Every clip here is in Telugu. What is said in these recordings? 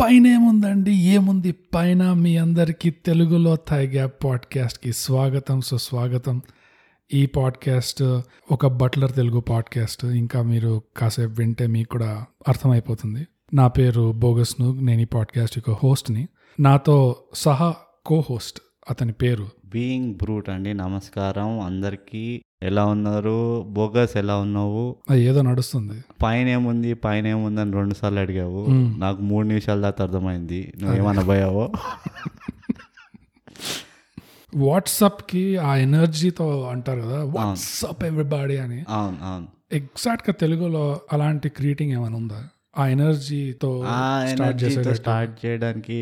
పైన ఏముందండి, ఏముంది పైన? మీ అందరికీ తెలుగులో థై గ్యాప్ పాడ్కాస్ట్కి స్వాగతం, సుస్వాగతం. ఈ పాడ్కాస్ట్ ఒక బట్లర్ తెలుగు పాడ్కాస్ట్. ఇంకా మీరు కాసేపు వింటే మీకు కూడా అర్థమైపోతుంది. నా పేరు బోగస్ను, నేను ఈ పాడ్కాస్ట్ యొక్క హోస్ట్ని. నాతో సహా కో హోస్ట్, అతని పేరు బీయింగ్ బ్రూట్ అండి. నమస్కారం అందరికీ, ఎలా ఉన్నారు? బోగస్ ఎలా ఉన్నావు? ఏదో నడుస్తుంది. పైన ఏముంది పైన ఏముంది అని 2 సార్లు అడిగావు. నాకు 3 నిమిషాల దాకా అర్థమైంది నువ్వేమనబోయావో. వాట్సాప్కి ఆ ఎనర్జీతో అంటారు కదా, వాట్సాప్ ఎవ్రీబడీ అని. అవును అవును, ఎగ్జాక్ట్గా తెలుగులో అలాంటి గ్రీటింగ్ ఏమైనా ఉందా? ఆ ఎనర్జీతో స్టార్ట్ చేయడానికి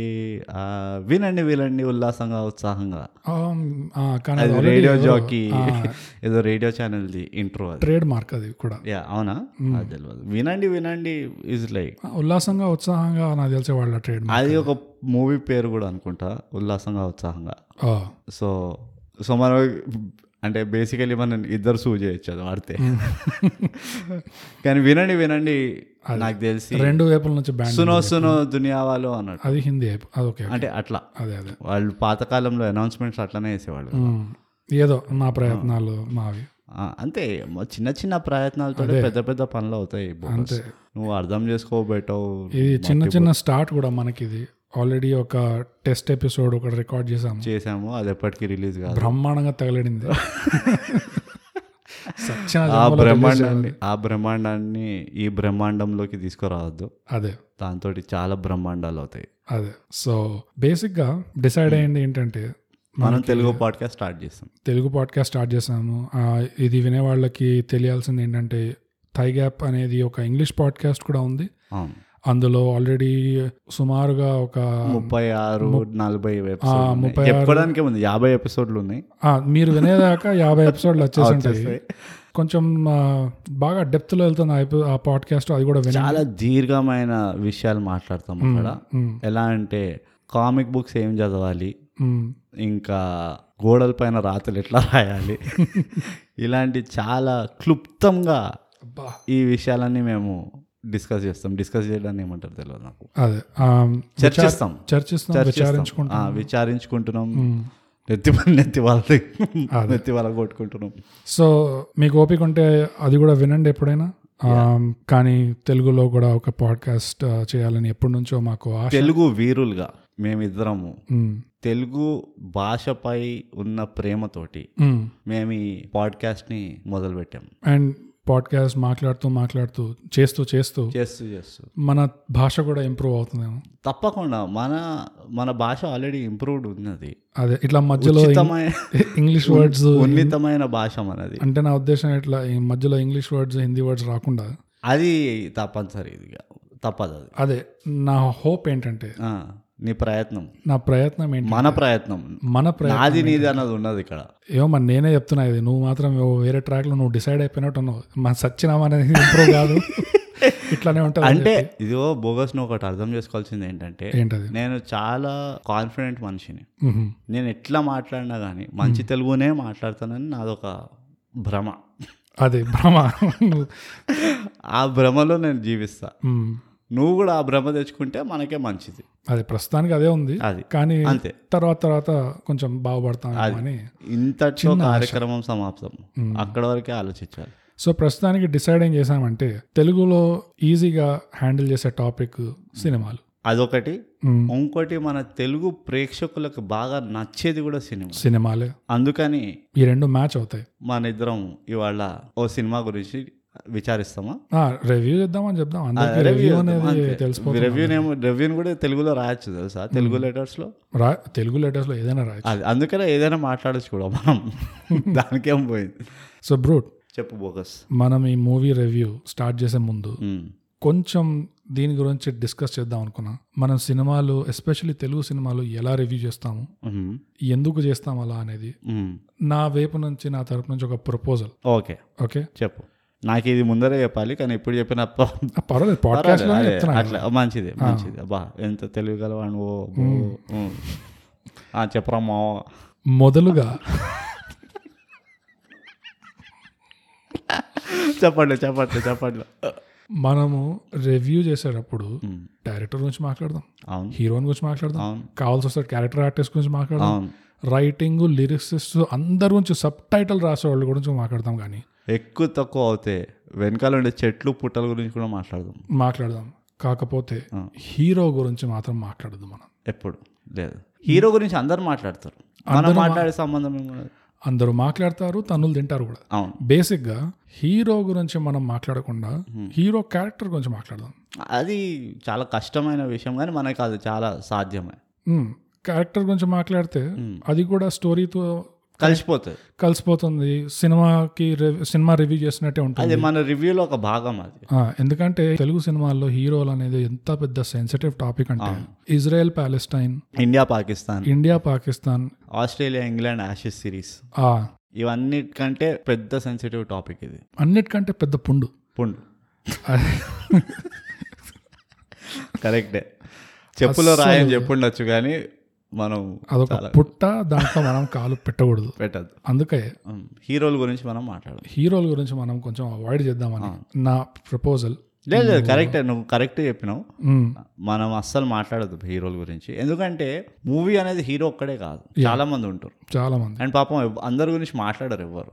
వినండి వినండి ఉల్లాసంగా ఉత్సాహంగా. రేడియో జాకీ ఏదో రేడియో ఛానల్ది ఇంట్రో, ట్రేడ్ మార్క్ అది కూడా. అవునా, తెలియదు. వినండి వినండి ఇస్ లైక్ ఉల్లాసంగా ఉత్సాహంగా, నాకు తెలిసే వాళ్ళ ట్రేడ్ మార్క్ అది. ఒక మూవీ పేరు కూడా అనుకుంటా, ఉల్లాసంగా ఉత్సాహంగా. సో సో మనం అంటే బేసికలీ మనం ఇద్దరు సూ చేయొచ్చు అది వాడితే. కానీ వినండి వినండి నాకు తెలిసి రెండు వైపుల నుంచి సునో సునో దునియా వాళ్ళు అన్నాడు, అది హిందీ అంటే అట్లా. అదే అదే, వాళ్ళు పాతకాలంలో అనౌన్స్మెంట్స్ అట్లానే చేసేవాళ్ళు. ఏదో మా ప్రయత్నాలు మావి అంతే, చిన్న చిన్న ప్రయత్నాలతో పెద్ద పెద్ద పనులు అవుతాయి. నువ్వు అర్థం చేసుకోబెట్టావు. ఇది చిన్న చిన్న స్టార్ట్ కూడా మనకి. ఇది ఆల్రెడీ ఒక టెస్ట్ ఎపిసోడ్ ఒకటి రికార్డ్ చేసాము, అది ఎప్పటికీ రిలీజ్ కాదు. బ్రహ్మాండంగా తగలడింది. ఆ బ్రహ్మాండాన్ని ఈ బ్రహ్మాండంలోకి తీసుకురావద్దు, అదే దాంతో చాలా బ్రహ్మాండాలు అవుతాయి. అదే, సో బేసిక్ గా డిసైడ్ అయ్యింది ఏంటంటే మనం తెలుగు పాడ్కాస్ట్ స్టార్ట్ చేసాము. ఇది వినే వాళ్ళకి తెలియాల్సింది ఏంటంటే థై గ్యాప్ అనేది ఒక ఇంగ్లీష్ పాడ్కాస్ట్ కూడా ఉంది. అందులో ఆల్రెడీ సుమారుగా ఒక 36-40 ఎపిసోడ్లు ఉన్నాయి. మీరు వినేదాకా 50 ఎపిసోడ్లు వచ్చేసి కొంచెం బాగా డెప్త్ లో వెళ్తుంది ఆ పాడ్కాస్ట్. అది కూడా చాలా దీర్ఘమైన విషయాలు మాట్లాడతాం అక్కడ. ఎలా అంటే కామిక్ బుక్స్ ఏం చదవాలి, ఇంకా గోడల పైన రాతలు ఎట్లా రాయాలి, ఇలాంటి చాలా క్లుప్తంగా ఈ విషయాలన్నీ మేము డిస్కస్ చేయడానికి ఏమంటారు తెలియదు నాకు. అదే విచారించుకుంటున్నాం, నెత్తి వాళ్ళ కొట్టుకుంటున్నాం. సో మీకు ఓపిక ఉంటే అది కూడా వినండి ఎప్పుడైనా. కానీ తెలుగులో కూడా ఒక పాడ్కాస్ట్ చేయాలని ఎప్పటి నుంచో మాకు ఆశ. తెలుగు వీరులుగా మేమిద్దరము తెలుగు భాషపై ఉన్న ప్రేమతోటి మేము ఈ పాడ్కాస్ట్ ని మొదలు పెట్టాం. అండ్ పాడ్కాస్ట్ చేస్తూ మన భాష కూడా ఇంప్రూవ్ అవుతుందేమో. తప్పకుండా మన భాష ఆల్రెడీ ఇంప్రూవ్డ్ ఉన్నది. అదే, ఇట్లా మధ్యలో ఇంగ్లీష్ వర్డ్స్, ఉన్నతమైన భాష మనది. అంటే నా ఉద్దేశం ఇట్లా ఈ మధ్యలో ఇంగ్లీష్ వర్డ్స్ హిందీ వర్డ్స్ రాకుండా, అది తప్పనిసరిగా తప్పదు. అదే నా హోప్ ఏంటంటే నా ప్రయత్నం నాది నీది అన్నది ఉన్నది ఇక్కడ. ఏమో మరి నేనే చెప్తున్నా, ఇది నువ్వు మాత్రం వేరే ట్రాక్ లో నువ్వు డిసైడ్ అయిపోయినట్టు ఉన్నావు. మన సచ్చినామా అనేది ఇంప్రూవ్ కాదు, ఇట్లానే ఉంటాను. అంటే ఇదిగో బోగస్, నువ్వు ఒకటి అర్థం చేసుకోవాల్సింది ఏంటంటే నేను చాలా కాన్ఫిడెంట్ మనిషిని. నేను ఎట్లా మాట్లాడినా కానీ మంచి తెలుగునే మాట్లాడతానని నాదొక భ్రమ. అదే భ్రమ, ఆ భ్రమలో నేను జీవిస్తా. నువ్వు కూడా ఆ భ్రమ తెచ్చుకుంటే మనకే మంచిది. అది ప్రస్తుతానికి అదే ఉంది, కానీ అంతే. తర్వాత కొంచెం బాగుపడతాను. ఇంత కార్యక్రమం సమాప్తం, అక్కడ వరకే ఆలోచించాలి. సో ప్రస్తుతానికి డిసైడ్ ఏం చేసామంటే తెలుగులో ఈజీగా హ్యాండిల్ చేసే టాపిక్ సినిమాలు, అదొకటి. ఇంకోటి మన తెలుగు ప్రేక్షకులకు బాగా నచ్చేది కూడా సినిమాలే. అందుకని ఈ రెండు మ్యాచ్ అవుతాయి. మన ఇద్దరం ఇవాళ ఓ సినిమా గురించి విచారిస్తామా, రివ్యూ చేద్దామని చెప్దాం. రివ్యూ కూడా తెలుగులో రాయొచ్చు తెలుసా, తెలుగు లెటర్స్ లో ఏదైనా రాయొచ్చు. అందుకనే ఏదైనా మాట్లాడచ్చు కూడా మనం, దానికేం పోయింది. సో బ్రూట్ చెప్పు బోగస్, మనం ఈ మూవీ రివ్యూ స్టార్ట్ చేసే ముందు కొంచెం దీని గురించి డిస్కస్ చేద్దాం అనుకున్నా. మనం సినిమాలు, ఎస్పెషల్లీ తెలుగు సినిమాలు ఎలా రివ్యూ చేస్తాము, ఎందుకు చేస్తాం అలా అనేది నా వైపు నుంచి, నా తరపు నుంచి ఒక ప్రపోజల్. ఓకే ఓకే చెప్పు. నాకు ఇది ముందరే చెప్పాలి కానీ ఇప్పుడు చెప్పిన అట్లా మంచిది. అబ్బా ఎంత తెలియగలవాను చెప్పరా మా. మొదలుగా చెప్పండి. మనము రివ్యూ చేసేటప్పుడు డైరెక్టర్ గురించి మాట్లాడదాం, హీరోయిన్ గురించి మాట్లాడదాం, కావాల్సి వస్తే క్యారెక్టర్ ఆర్టిస్ట్ గురించి మాట్లాడదాం, రైటింగ్ లిరిక్సిస్ట్ అందరి గురించి సబ్ టైటిల్ రాసే వాళ్ళ గురించి మాట్లాడదాం. కానీ ఎక్కువ తక్కువ అవుతే వెనకాల ఉండే చెట్లు పుట్టల గురించి కూడా మాట్లాడదాం. కాకపోతే హీరో గురించి మాత్రం మాట్లాడదు మనం ఎప్పుడు. లేదు, హీరో గురించి అందరు మాట్లాడతారు, మనం మాట్లాడే సంబంధం కూడా అందరూ మాట్లాడతారు, తన్నులు తింటారు కూడా. బేసిక్గా హీరో గురించి మనం మాట్లాడకుండా హీరో క్యారెక్టర్ గురించి మాట్లాడదాం. అది చాలా కష్టమైన విషయం, కానీ మనకి అది చాలా సాధ్యమే. క్యారెక్టర్ గురించి మాట్లాడితే అది కూడా స్టోరీతో కలిసిపోతుంది. సినిమా రివ్యూ చేసినట్టే ఉంటుంది, మన రివ్యూలో ఒక భాగం అది. ఎందుకంటే తెలుగు సినిమాల్లో హీరోలు అనేది ఎంత పెద్ద సెన్సిటివ్ టాపిక్ అంటే, Israel Palestine, India Pakistan, Australia England Ashes series, ఇవన్నిటికంటే పెద్ద సెన్సిటివ్ టాపిక్ ఇది. అన్నిటికంటే పెద్ద పుండు. కరెక్టే, చెప్పులో రాయని చెప్పుండొచ్చు, కానీ మనం అదొక పుట్ట, దాంట్లో మనం కాలు పెట్టకూడదు. అందుకే హీరోల గురించి మనం మాట్లాడదాం, హీరోల గురించి మనం కొంచెం అవాయిడ్ చేద్దామని నా ప్రపోజల్. లేదు, కరెక్టే, నువ్వు కరెక్ట్ చెప్పినావు. మనం అస్సలు మాట్లాడదు హీరోల గురించి, ఎందుకంటే మూవీ అనేది హీరో ఒక్కడే కాదు, చాలా మంది ఉంటారు, చాలా మంది. అండ్ పాపం అందరి గురించి మాట్లాడరు ఎవరు,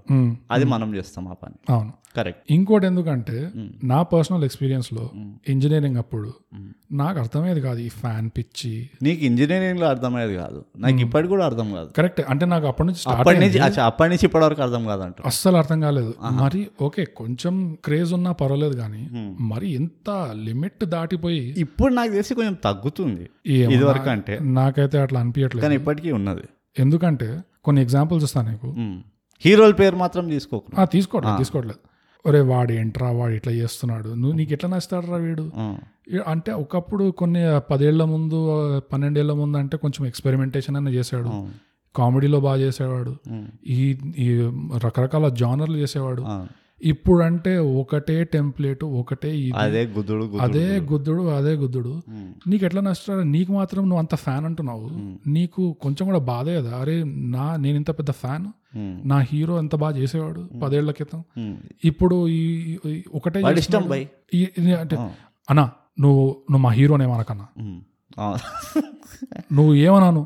అది మనం చేస్తాం ఆ పని. అవును, కరెక్ట్. ఇంకోటి ఎందుకంటే నా పర్సనల్ ఎక్స్పీరియన్స్ లో ఇంజనీరింగ్ అప్పుడు నాకు అర్థమయ్యేది కాదు ఈ ఫ్యాన్ పిచ్చి. నీకు ఇంజనీరింగ్ లో అర్థమయ్యేది కాదు, నాకు ఇప్పటికి కూడా అర్థం కాదు. కరెక్ట్, అంటే నాకు అప్పటి నుంచి ఇప్పటి వరకు అర్థం కాదంట, అస్సలు అర్థం కాలేదు. మరి ఓకే, కొంచెం క్రేజ్ ఉన్నా పర్వాలేదు, కానీ మరి ఇంత లిమిట్ దాటిపోయి ఇప్పుడు నాకు తెలిసి కొంచెం తగ్గుతుంది ఇదివరకు, అంటే నాకైతే అట్లా అనిపించట్లేదు, కానీ ఇప్పటికీ ఉన్నది. ఎందుకంటే కొన్ని ఎగ్జాంపుల్స్ ఇస్తాను నీకు. హీరోల పేరు మాత్రం తీసుకోవట్లేదు. ఒరే వాడు ఏంట్రా, వాడు ఇట్లా చేస్తున్నాడు, నువ్వు నీకు ఎట్లా నచ్చుతాడు రా వీడు అంటే. ఒకప్పుడు కొన్ని 10 ఏళ్ల ముందు 12 ఏళ్ల ముందు అంటే కొంచెం ఎక్స్పెరిమెంటేషన్ అన్న చేసాడు, కామెడీలో బాగా చేసేవాడు, ఈ రకరకాల జానర్లు చేసేవాడు. ఇప్పుడు అంటే ఒకటే టెంప్లేట్, ఒకటే అదే గుద్దుడు. నీకు ఎట్లా నచ్చుతాడు, నీకు మాత్రం నువ్వు అంత ఫ్యాన్ అంటున్నావు, నీకు కొంచెం కూడా బాధే కదా, అరే నేను ఇంత పెద్ద ఫ్యాన్, నా హీరో ఎంత బాగా చేసేవాడు 10 ఏళ్ల క్రితం, ఇప్పుడు ఒకటే ఇష్టం బై అంటే అన్నా నువ్వు మా హీరోనేమనకన్నా, నువ్వు ఏమన్నాను,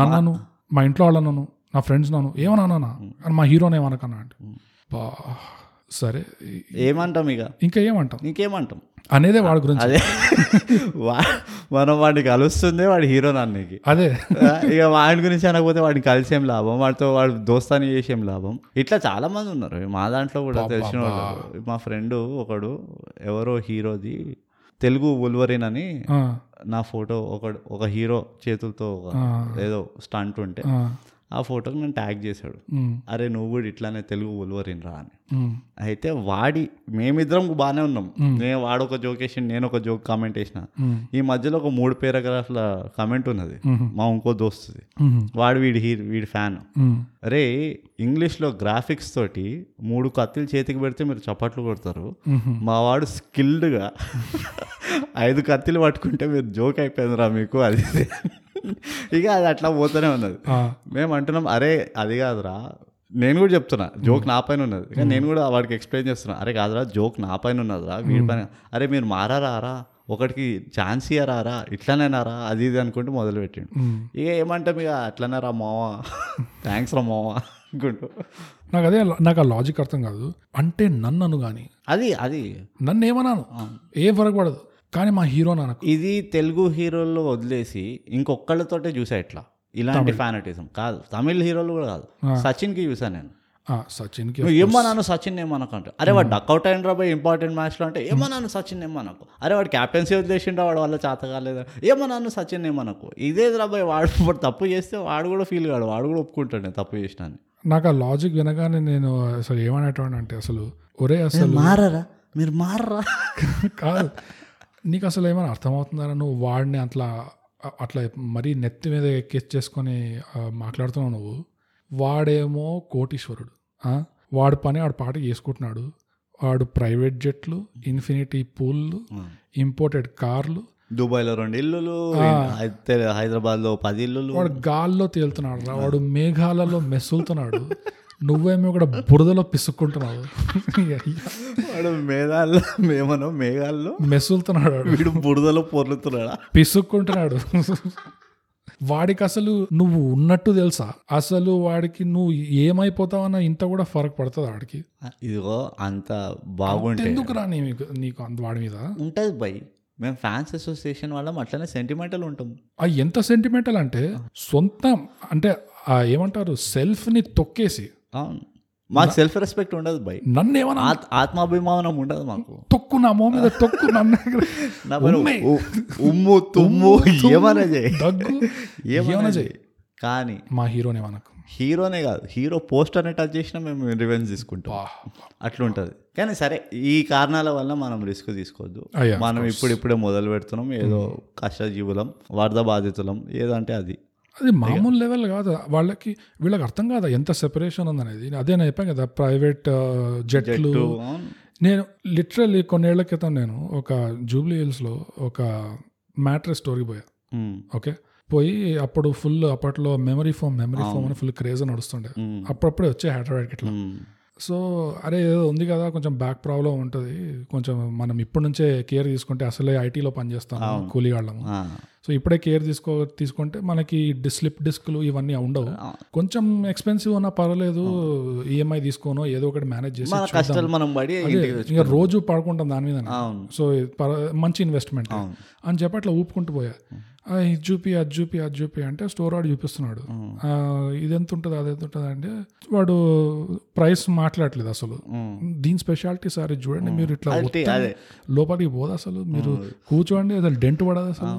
నన్నను, మా ఇంట్లో వాళ్ళను, నా ఫ్రెండ్స్ నన్ను ఏమన్నానా, మా హీరోనేమనకన్నా అంటే బా సరే ఏమంటాం, ఇక ఇంకేమంటాం అనేదే వాడి గురించి. అదే మనం వాడిని కలుస్తుందే వాడి హీరో నాన్నకి, అదే ఇక వాడి గురించి అనకపోతే వాడిని కలిసేం లాభం, వాడితో వాడు దోస్తాన్ని చేసేం లాభం. ఇట్లా చాలా మంది ఉన్నారు మా దాంట్లో కూడా తెలిసిన వాళ్ళు. మా ఫ్రెండ్ ఒకడు ఎవరో హీరోది తెలుగు వొల్వరిన్ అని నా ఫోటో ఒక హీరో చేతులతో ఏదో స్టంట్ ఉంటే ఆ ఫోటోకి నేను ట్యాగ్ చేశాడు, అరే నువ్వు కూడా ఇట్లానే తెలుగు వొల్వరిన్ రా అని. అయితే మేమిద్దరం బాగానే ఉన్నాం, వాడొక జోక్ వేసి నేను ఒక జోక్ కామెంట్ వేసిన, ఈ మధ్యలో ఒక 3 పేరాగ్రాఫ్ల కామెంట్ ఉన్నది మా ఇంకో దోస్తుంది, వాడు వీడి ఫ్యాన్, అరే ఇంగ్లీష్లో గ్రాఫిక్స్ తోటి 3 కత్తులు చేతికి పెడితే మీరు చప్పట్లు కొడతారు, మా వాడు స్కిల్డ్గా 5 కత్తులు పట్టుకుంటే మీరు జోక్ అయిపోయిందిరా మీకు అది. ఇక అది అట్లా పోతూనే ఉన్నది. మేము అంటున్నాం అరే అది కాదురా, నేను కూడా చెప్తున్నా జోక్ నా పైన ఉన్నది, కానీ నేను కూడా వాడికి ఎక్స్ప్లెయిన్ చేస్తున్నా, అరే కాదురా జోక్ నా పైన ఉన్నదిరా వీడి పైన, అరే మీరు మారారా, ఒకటికి ఛాన్స్ ఇయ్యారా, ఇట్లానేనారా అది ఇది అనుకుంటూ మొదలుపెట్టిండు. ఇక ఏమంటాం, ఇక అట్లనే రా మావా, థ్యాంక్స్ రా మావా అనుకుంటూ. నాకు ఆ లాజిక్ అర్థం కాదు, అంటే నన్ను కానీ అది నన్ను ఏమన్నాను ఏ ఫరక్ పడదు, కానీ మా హీరో నాకు. ఇది తెలుగు హీరోల్లో వదిలేసి ఇంకొకళ్ళతోటే చూసా ఇట్లా ఇలాంటి ఫ్యానటిజం. కాదు, తమిళ హీరోలు కూడా కాదు, సచిన్కి చూసాను నేను. సచిన్కి ఏమన్నాను, సచిన్ ఏమనకు అంటే, అరే వాడు డక్అట్ అయినరా బై ఇంపార్టెంట్ మ్యాచ్లో అంటే ఏమన్నాను సచిన్ ఏమనకు, అరే వాడు క్యాప్టెన్సీ వదిలేసిండ్రా వాడు వల్ల చేత కాలేదా ఏమన్నాను సచిన్ ఏమనకు, ఇదేదిరా బై వాడు తప్పు చేస్తే వాడు కూడా ఫీల్ కాడు, వాడు కూడా ఒప్పుకుంటాడు నేను తప్పు చేసిన అని. నాకు ఆ లాజిక్ వినగానే నేను అసలు ఏమనేటోని అంటే, అసలు ఒరే అసలు మారరా మీరు మారరా, కాదు నీకు అసలు ఏమైనా అర్థమవుతుందా, నువ్వు వాడిని అట్లా మరీ నెత్తి మీద ఎక్కించేసుకొని మాట్లాడుతున్నావు నువ్వు, వాడేమో కోటీశ్వరుడు, వాడి పని వాడి పాట చేసుకుంటున్నాడు, వాడు ప్రైవేట్ జెట్లు, ఇన్ఫినిటీ పూల్లు, ఇంపోర్టెడ్ కార్లు, దుబాయ్లో 2 ఇళ్ళు, హైదరాబాద్లో 10 ఇళ్ళు, వాడు గాల్లో తేలుతున్నాడు రా, వాడు మేఘాలలో మెసులుతున్నాడు, నువ్వేమో కూడా బురదలో పిసుక్కుంటున్నావు, మేఘాల్లో మేమనో మేఘాల్లో మెసులుతున్నాడు, వీడు బురదలో పొర్లుతున్నాడా పిసుక్కుంటున్నాడు. వాడికి అసలు నువ్వు ఉన్నట్టు తెలుసా, అసలు వాడికి నువ్వు ఏమైపోతావు అన్న ఇంత కూడా ఫరక్ పడుతుంది వాడికి. ఇదిగో అంత బాగుంటుంది ఎందుకు రా నీకు అంత వాడి మీద ఉంటుంది బై. మేము ఫ్యాన్స్ అసోసియేషన్ వాళ్ళం, అట్లనే సెంటిమెంటల్ ఉంటాం. ఎంత సెంటిమెంటల్ అంటే సొంతం అంటే ఏమంటారు సెల్ఫ్ని తొక్కేసి. అవును, మాకు సెల్ఫ్ రెస్పెక్ట్ ఉండదు బై, నన్ను ఏమన్నా ఆత్మాభిమానం ఉండదు మాకు. తొక్కు నా మో మీద తొక్కు, నన్ను ఉమ్ము తుమ్ము ఏమన్నా చేయి, ఏమన్నా చేయి, కానీ మా హీరోనే మనకు హీరోనే కాదు హీరో పోస్టర్ని టచ్ చేసినా మేము రివెంజ్ తీసుకుంటాం, అట్లుంటుంది. కానీ సరే ఈ కారణాల వల్ల మనం రిస్క్ తీసుకోవద్దు. మనం ఇప్పుడిప్పుడే మొదలు పెడుతున్నాం, ఏదో కష్టజీవులం, వరద బాధితులం, ఏదో అంటే అది అది మామూలు లెవెల్ కాదు వాళ్ళకి, వీళ్ళకి అర్థం కాదు ఎంత సెపరేషన్ ఉందనేది. అదేనా చెప్పాను కదా ప్రైవేట్ జెట్లు. నేను లిటరల్లీ కొన్నేళ్ల క్రితం నేను ఒక జూబ్లీ హిల్స్లో ఒక మ్యాట్రెస్ స్టోర్కి పోయా. ఓకే, పోయి అప్పుడు ఫుల్ అప్పట్లో మెమరీ ఫోమ్ అని ఫుల్ క్రేజ్ నడుస్తుండే, అప్పుడప్పుడే వచ్చే హ్యాడ్రాయిడ్కి ఇట్లా. సో అరే ఏదో ఉంది కదా కొంచెం బ్యాక్ ప్రాబ్లం ఉంటుంది, కొంచెం మనం ఇప్పటి నుంచే కేర్ తీసుకుంటే, అసలే ఐటీలో పనిచేస్తాము కూలీగాళ్ళము, సో ఇప్పుడే కేర్ తీసుకుంటే మనకి స్లిప్ డిస్క్లు ఇవన్నీ ఉండవు, కొంచెం ఎక్స్పెన్సివ్ ఉన్నా పర్వాలేదు ఈఎంఐ తీసుకోను ఏదో ఒకటి మేనేజ్ చేసి రోజు పడుకుంటాం దాని మీద, సో మంచి ఇన్వెస్ట్మెంట్ అని చెప్పి అట్లా ఊపుకుంటూ పోయా. ఇది చూపి అది చూపి అది చూపి అంటే స్టోర్ వాడు చూపిస్తున్నాడు, ఇది ఎంత ఉంటుంది అది ఎంత ఉంటుంది అంటే వాడు ప్రైస్ మాట్లాడలేదు అసలు. దీని స్పెషాలిటీ సార్ చూడండి మీరు ఇట్లా లోపలికి పోదు అసలు, మీరు కూర్చోండి అసలు డెంట్ పడదు అసలు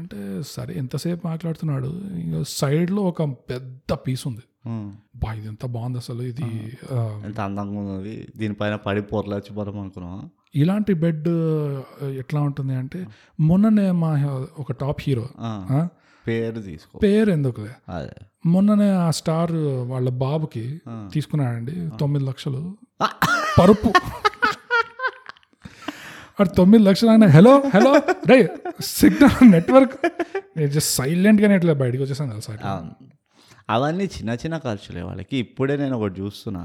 అంటే సరే ఎంతసేపు మాట్లాడుతున్నాడు. ఇంకా సైడ్లో ఒక పెద్ద పీస్ ఉంది, బా ఇది ఎంత బాగుంది అసలు, ఇది ఎంత అందంగా ఉంది, దీనిపైన పడి పొరలాచి బలం అనుకున్నాం. ఇలాంటి బెడ్ ఎట్లా ఉంటుంది అంటే మొన్ననే మా ఒక టాప్ హీరో పేరు ఎందుకులే, మొన్ననే ఆ స్టార్ వాళ్ళ బాబుకి తీసుకున్నాడండి 9 లక్షలు పరుపు. అటు 9 లక్షలు ఆయన హలో హలో రే సిగ్నల్ నెట్వర్క్ జస్ట్ సైలెంట్గానే ఇట్లా బయటకు వచ్చేసాను కదా సార్. అవన్నీ చిన్న చిన్న ఖర్చులే వాళ్ళకి. ఇప్పుడే నేను ఒకటి చూస్తున్నా,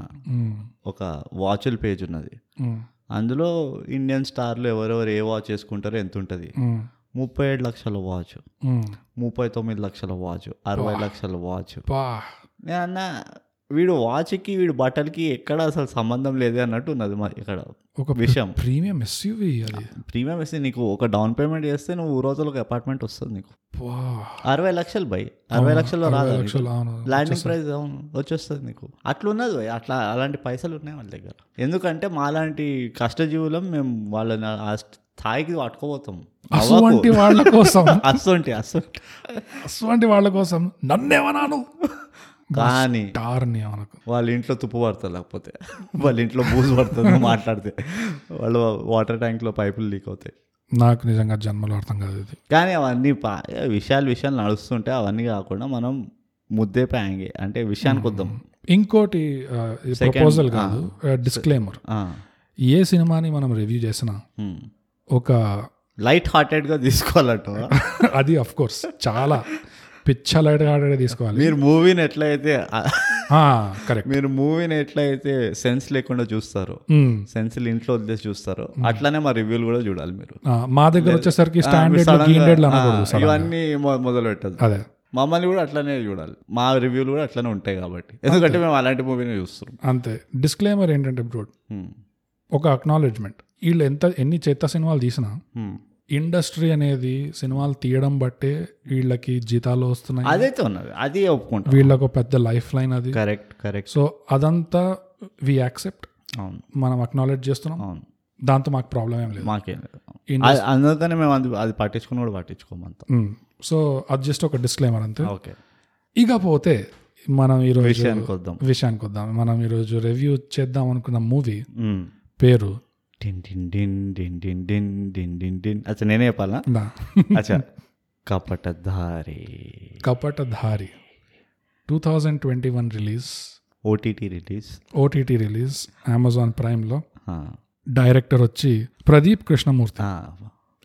ఒక వాచ్ల పేజ్ ఉన్నది, అందులో ఇండియన్ స్టార్లు ఎవరెవరు ఏ వాచ్ చేసుకుంటారో ఎంత ఉంటుంది. 37 లక్షల వాచ్, 39 లక్షల వాచ్, 60 లక్షల వాచ్. నేనన్న వీడు వాచ్కి వీడు బట్టలకి ఎక్కడ అసలు సంబంధం లేదే అన్నట్టు ఉన్నది మా ఇక్కడ ఒక విషయం. ప్రీమియం ఎస్యూవీ, ప్రీమియం ఎస్యూవీ నీకు ఒక డౌన్ పేమెంట్ చేస్తే నువ్వు రోజులు ఒక అపార్ట్మెంట్ వస్తుంది నీకు. 60 లక్షలు బై, 60 లక్షల్లో రాదు ల్యాండింగ్ ప్రైస్ వచ్చేస్తుంది నీకు. అట్లున్నది బై, అట్లా అలాంటి పైసలు ఉన్నాయి వాళ్ళ దగ్గర. ఎందుకంటే మాలాంటి కష్టజీవులం మేము వాళ్ళని ఆ స్థాయికి పట్టుకోబోతాం. అసంటి వాళ్ళ కోసం అసంటి వాళ్ళ కోసం నన్నేమన్నాను. కానీ వాళ్ళ ఇంట్లో తుప్పు పడుతుంది, లేకపోతే వాళ్ళ ఇంట్లో బూజు పడుతుంది, మాట్లాడితే వాళ్ళు వాటర్ ట్యాంక్లో పైపులు లీక్ అవుతాయి. నాకు నిజంగా జన్మలో అర్థం కాదు ఇది. కానీ అవన్నీ విషయాలు నడుస్తుంటే అవన్నీ కాకుండా మనం ముద్దే ప్యాంగే అంటే విషయానికి వద్దాం. ఇంకోటి ప్రపోజల్ కాదు, డిస్క్లైమర్. ఏ సినిమాని మనం రివ్యూ చేసినా ఒక లైట్ హార్టెడ్గా తీసుకోవాలంట. అది అఫ్ కోర్స్ చాలా పిచ్చ లైట్ హార్టెడ్ తీసుకోవాలి. మీరు మూవీని ఎట్లయితే సెన్స్ లేకుండా చూస్తారు, సెన్స్ ఇంట్లో వదిలేసి చూస్తారు, అట్లానే మా రివ్యూలు కూడా చూడాలి. మీరు మా దగ్గర వచ్చేసరికి స్టాండర్డ్ ఇవన్నీ మొదలు పెట్టదు, అదే మమ్మల్ని కూడా అట్లానే చూడాలి. మా రివ్యూలు కూడా అట్లానే ఉంటాయి కాబట్టి, ఎందుకంటే మేము అలాంటి మూవీని చూస్తున్నాం అంతే. డిస్క్లైమర్ ఏంటంటే బ్రో, ఒక అక్నాలెడ్జ్మెంట్, వీళ్ళు ఎన్ని చెత్త సినిమాలు తీసినా ఇండస్ట్రీ అనేది సినిమాలు తీయడం బట్టే వీళ్ళకి జీతాలు వస్తున్నాయి, అదైతే ఉన్నది, అది ఒప్పుకుంటాం, వీళ్ళకు పెద్ద లైఫ్ లైన్ అది. కరెక్ట్. సో అదంతా వి యాక్సెప్ట్, మనం అక్నాలెడ్జ్ చేస్తున్నాం, దాంతో మాకు ప్రాబ్లం ఏం లేదు, మాకేం లేదు, అందుకనే మేము అది పట్టించుకుని కూడా పట్టించుకోమంతా. సో అది జస్ట్ ఒక డిస్క్లైమర్ అంతే. ఓకే, ఇకపోతే మనం ఈరోజు విషయానికి వద్దాం. మనం ఈరోజు రివ్యూ చేద్దాం అనుకున్న మూవీ పేరు నేనే చెప్పాలా? అచ్చా, Kapatadhaari 2021 release, OTT release Amazon ప్రైమ్లో. డైరెక్టర్ వచ్చి ప్రదీప్ కృష్ణమూర్తి,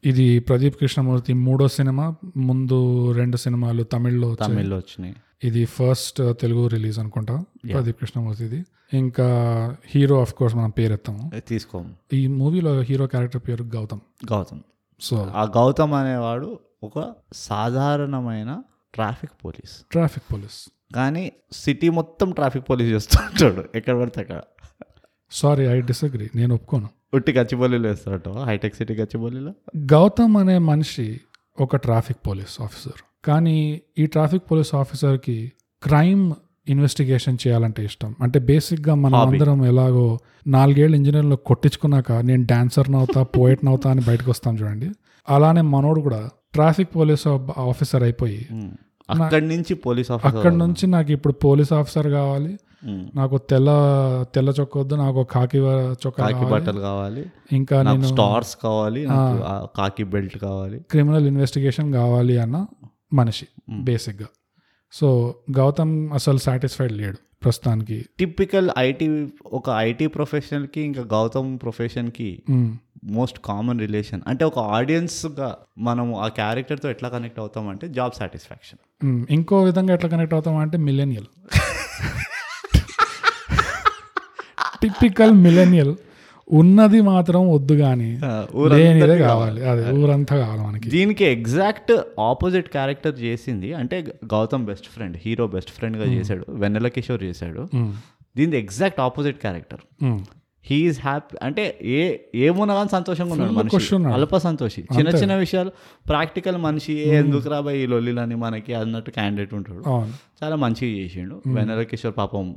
ఇది ప్రదీప్ కృష్ణమూర్తి మూడో సినిమా. ముందు రెండు సినిమాలు తమిళ్లో వచ్చినాయి. ఇది ఫస్ట్ తెలుగు రిలీజ్ అనుకుంటా ప్రదీప్ కృష్ణమూర్తిది. ఇంకా హీరో ఆఫ్ కోర్స్ మనం పేరు ఎత్తాము తీసుకోము. ఈ మూవీలో హీరో క్యారెక్టర్ పేరు గౌతమ్. సో ఆ గౌతమ్ అనేవాడు ఒక సాధారణమైన ట్రాఫిక్ పోలీస్ కానీ సిటీ మొత్తం ట్రాఫిక్ పోలీస్ చేస్తూ ఉంటాడు ఎక్కడ పడితే అక్కడ. సారీ, ఐ డిసగ్రీ, నేను ఒప్పుకోను. ఉట్టి గచ్చిబౌలిలో వేస్తారట, హైటెక్ సిటీ గచ్చిబౌలిలో. గౌతమ్ అనే మనిషి ఒక ట్రాఫిక్ పోలీస్ ఆఫీసర్, కానీ ఈ ట్రాఫిక్ పోలీస్ ఆఫీసర్కి క్రైమ్ ఇన్వెస్టిగేషన్ చేయాలంటే ఇష్టం. అంటే బేసిక్గా మనం అందరం ఎలాగో 4 ఏళ్ళు ఇంజనీరింగ్లో కొట్టించుకున్నాక నేను డాన్సర్నవుతా పోయెట్నవుతా అని బయటకు వస్తాం చూడండి, అలానే మనోడు కూడా ట్రాఫిక్ పోలీస్ ఆఫీసర్ అయిపోయి అక్కడి నుంచి నాకు ఇప్పుడు పోలీస్ ఆఫీసర్ కావాలి, నాకు తెల్ల చొక్క వద్దు, నాకు కాకి బట్టలు కావాలి, ఇంకా నేను స్టార్స్ కావాలి, కాకి బెల్ట్ కావాలి, క్రిమినల్ ఇన్వెస్టిగేషన్ కావాలి అన్న మనిషి బేసిక్గా. సో గౌతమ్ అసలు సాటిస్ఫైడ్ లేడు ప్రస్తుతానికి. టిపికల్ ఐటీ, ఒక ఐటీ ప్రొఫెషనల్కి ఇంకా గౌతమ్ ప్రొఫెషన్కి మోస్ట్ కామన్ రిలేషన్. అంటే ఒక ఆడియన్స్గా మనం ఆ క్యారెక్టర్తో ఎట్లా కనెక్ట్ అవుతాం అంటే జాబ్ సాటిస్ఫాక్షన్. ఇంకో విధంగా ఎట్లా కనెక్ట్ అవుతాం అంటే మిలేనియల్, టిపికల్ మిలేనియల్. ఉన్నది మాత్రం వద్దు కానీ ఊరంతా కావాలి, అదే ఊరంతా కావాలి మనకి. దీనికి ఎగ్జాక్ట్ ఆపోజిట్ క్యారెక్టర్ చేసింది అంటే Gautam best friend, hero best ఫ్రెండ్గా చేశాడు, వెన్నెల కిషోర్ చేశాడు. దీనికి exact opposite character. He's happy, అంటే ఏమున్నా కానీ సంతోషంగా ఉన్నాడు మనిషి, అల్ప సంతోషి. చిన్న చిన్న విషయాలు ప్రాక్టికల్ మనిషి, ఎందుకు రాబాయి ఈ లొల్లిలని మనకి అన్నట్టు క్యాండిడేట్ ఉంటాడు. చాలా మంచిగా చేసిండు. వెన్నెల కిషోర్ పాపం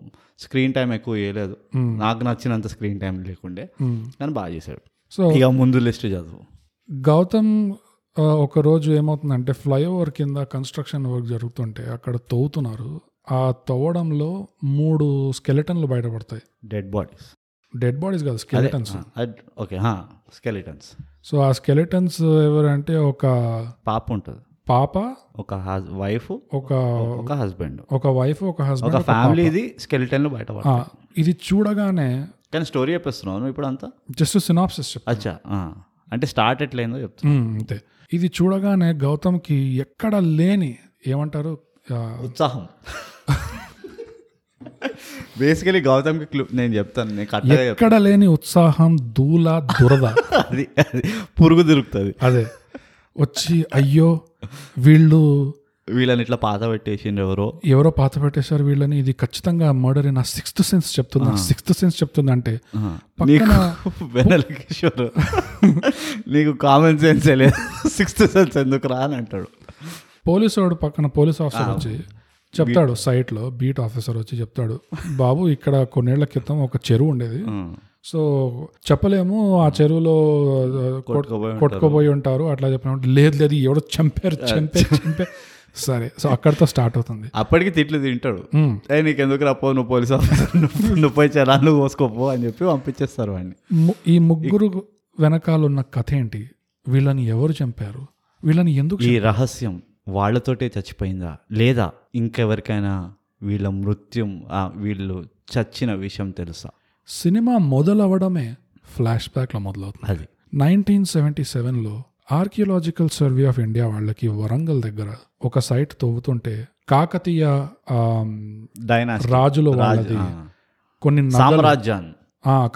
స్క్రీన్ టైం ఎక్కువ చేయలేదు, నాకు నచ్చినంత స్క్రీన్ టైం లేకుండే, కానీ బాగా చేశాడు. సో ఇక ముందు లిస్ట్ చదువు. గౌతమ్ ఒకరోజు ఏమవుతుందంటే ఫ్లైఓవర్ కింద కన్స్ట్రక్షన్ వర్క్ జరుగుతుంటే అక్కడ తవ్వుతున్నారు. ఆ తవ్వడంలో 3 స్కెలెటన్లు బయటపడతాయి. డెడ్ బాడీస్ కాదు, స్కెలిటన్స్. సో ఆ స్కెలిటన్స్ ఎవరంటే ఒక పాప ఉంటుంది, పాప, ఒక వైఫ్, ఒక హస్బెండ్, ఒక ఫ్యామిలీ. ఇది స్కెలిటన్ లో బయట. ఇది చూడగానే కానీ స్టోరీ చెప్పేస్తున్నాను ఇప్పుడు, అంతా జస్ట్ సినాప్సిస్. అచ్చా, అంటే స్టార్ట్ ఎట్లయిందో చెప్తాను అంతే. ఇది చూడగానే గౌతమ్కి ఎక్కడ లేని ఏమంటారు ఉత్సాహం. బేసికలీ గౌతమ్కి నేను చెప్తాను, ఎక్కడ లేని ఉత్సాహం, దూల దురద, అది పురుగు దొరుకుతుంది అదే వచ్చి, అయ్యో వీళ్ళని ఇట్లా పాత పెట్టేసిండ్రు, ఎవరో పాత పెట్టేశారు వీళ్ళని, ఇది ఖచ్చితంగా మర్డర్. నా సిక్స్త్ సెన్స్ చెప్తుంది అంటే కిషోర్ నీకు కామన్ సెన్స్ లేదు, సిక్స్త్ సెన్స్ ఎందుకు రా అని అంటాడు. పోలీసోడు పక్కన పోలీస్ ఆఫీసర్ వచ్చి చెప్తాడు, సైట్లో బీట్ ఆఫీసర్ వచ్చి చెప్తాడు, బాబు ఇక్కడ కొన్నేళ్ల క్రితం ఒక చెరువు ఉండేది, సో చెప్పలేము ఆ చెరువులో కొట్టుకోబోయి ఉంటారు అట్లా చెప్పిన. లేదు ఎవడో చంపారు. సరే, సో అక్కడితో స్టార్ట్ అవుతుంది. అప్పటికి తిట్లు తింటాడు, నీకెందుకు రాపో, నువ్వు పోలీస్ ఆఫీసర్, నువ్వు పోయి చలాన్లు కోసుకోపో అని చెప్పి పంపించేస్తారు వాడిని. ఈ ముగ్గురు వెనకాల ఉన్న కథ ఏంటి, వీళ్ళని ఎవరు చంపారు, వీళ్ళని ఎందుకు, ఈ రహస్యం వాళ్ళతోటే చచ్చిపోయిందా, లేదా ఇంకెవరికైనా వీళ్ళ మృత్యం, వీళ్ళు చచ్చిన విషయం తెలుసా. సినిమా మొదలవడమే ఫ్లాష్ బ్యాక్లో మొదలవుతుంది. అది 1977లో ఆర్కియలాజికల్ సర్వే ఆఫ్ ఇండియా వాళ్ళకి వరంగల్ దగ్గర ఒక సైట్ తవ్వుతుంటే కాకతీయ రాజుల వాళ్ళది కొన్ని సామ్రాజ్యాన్ని,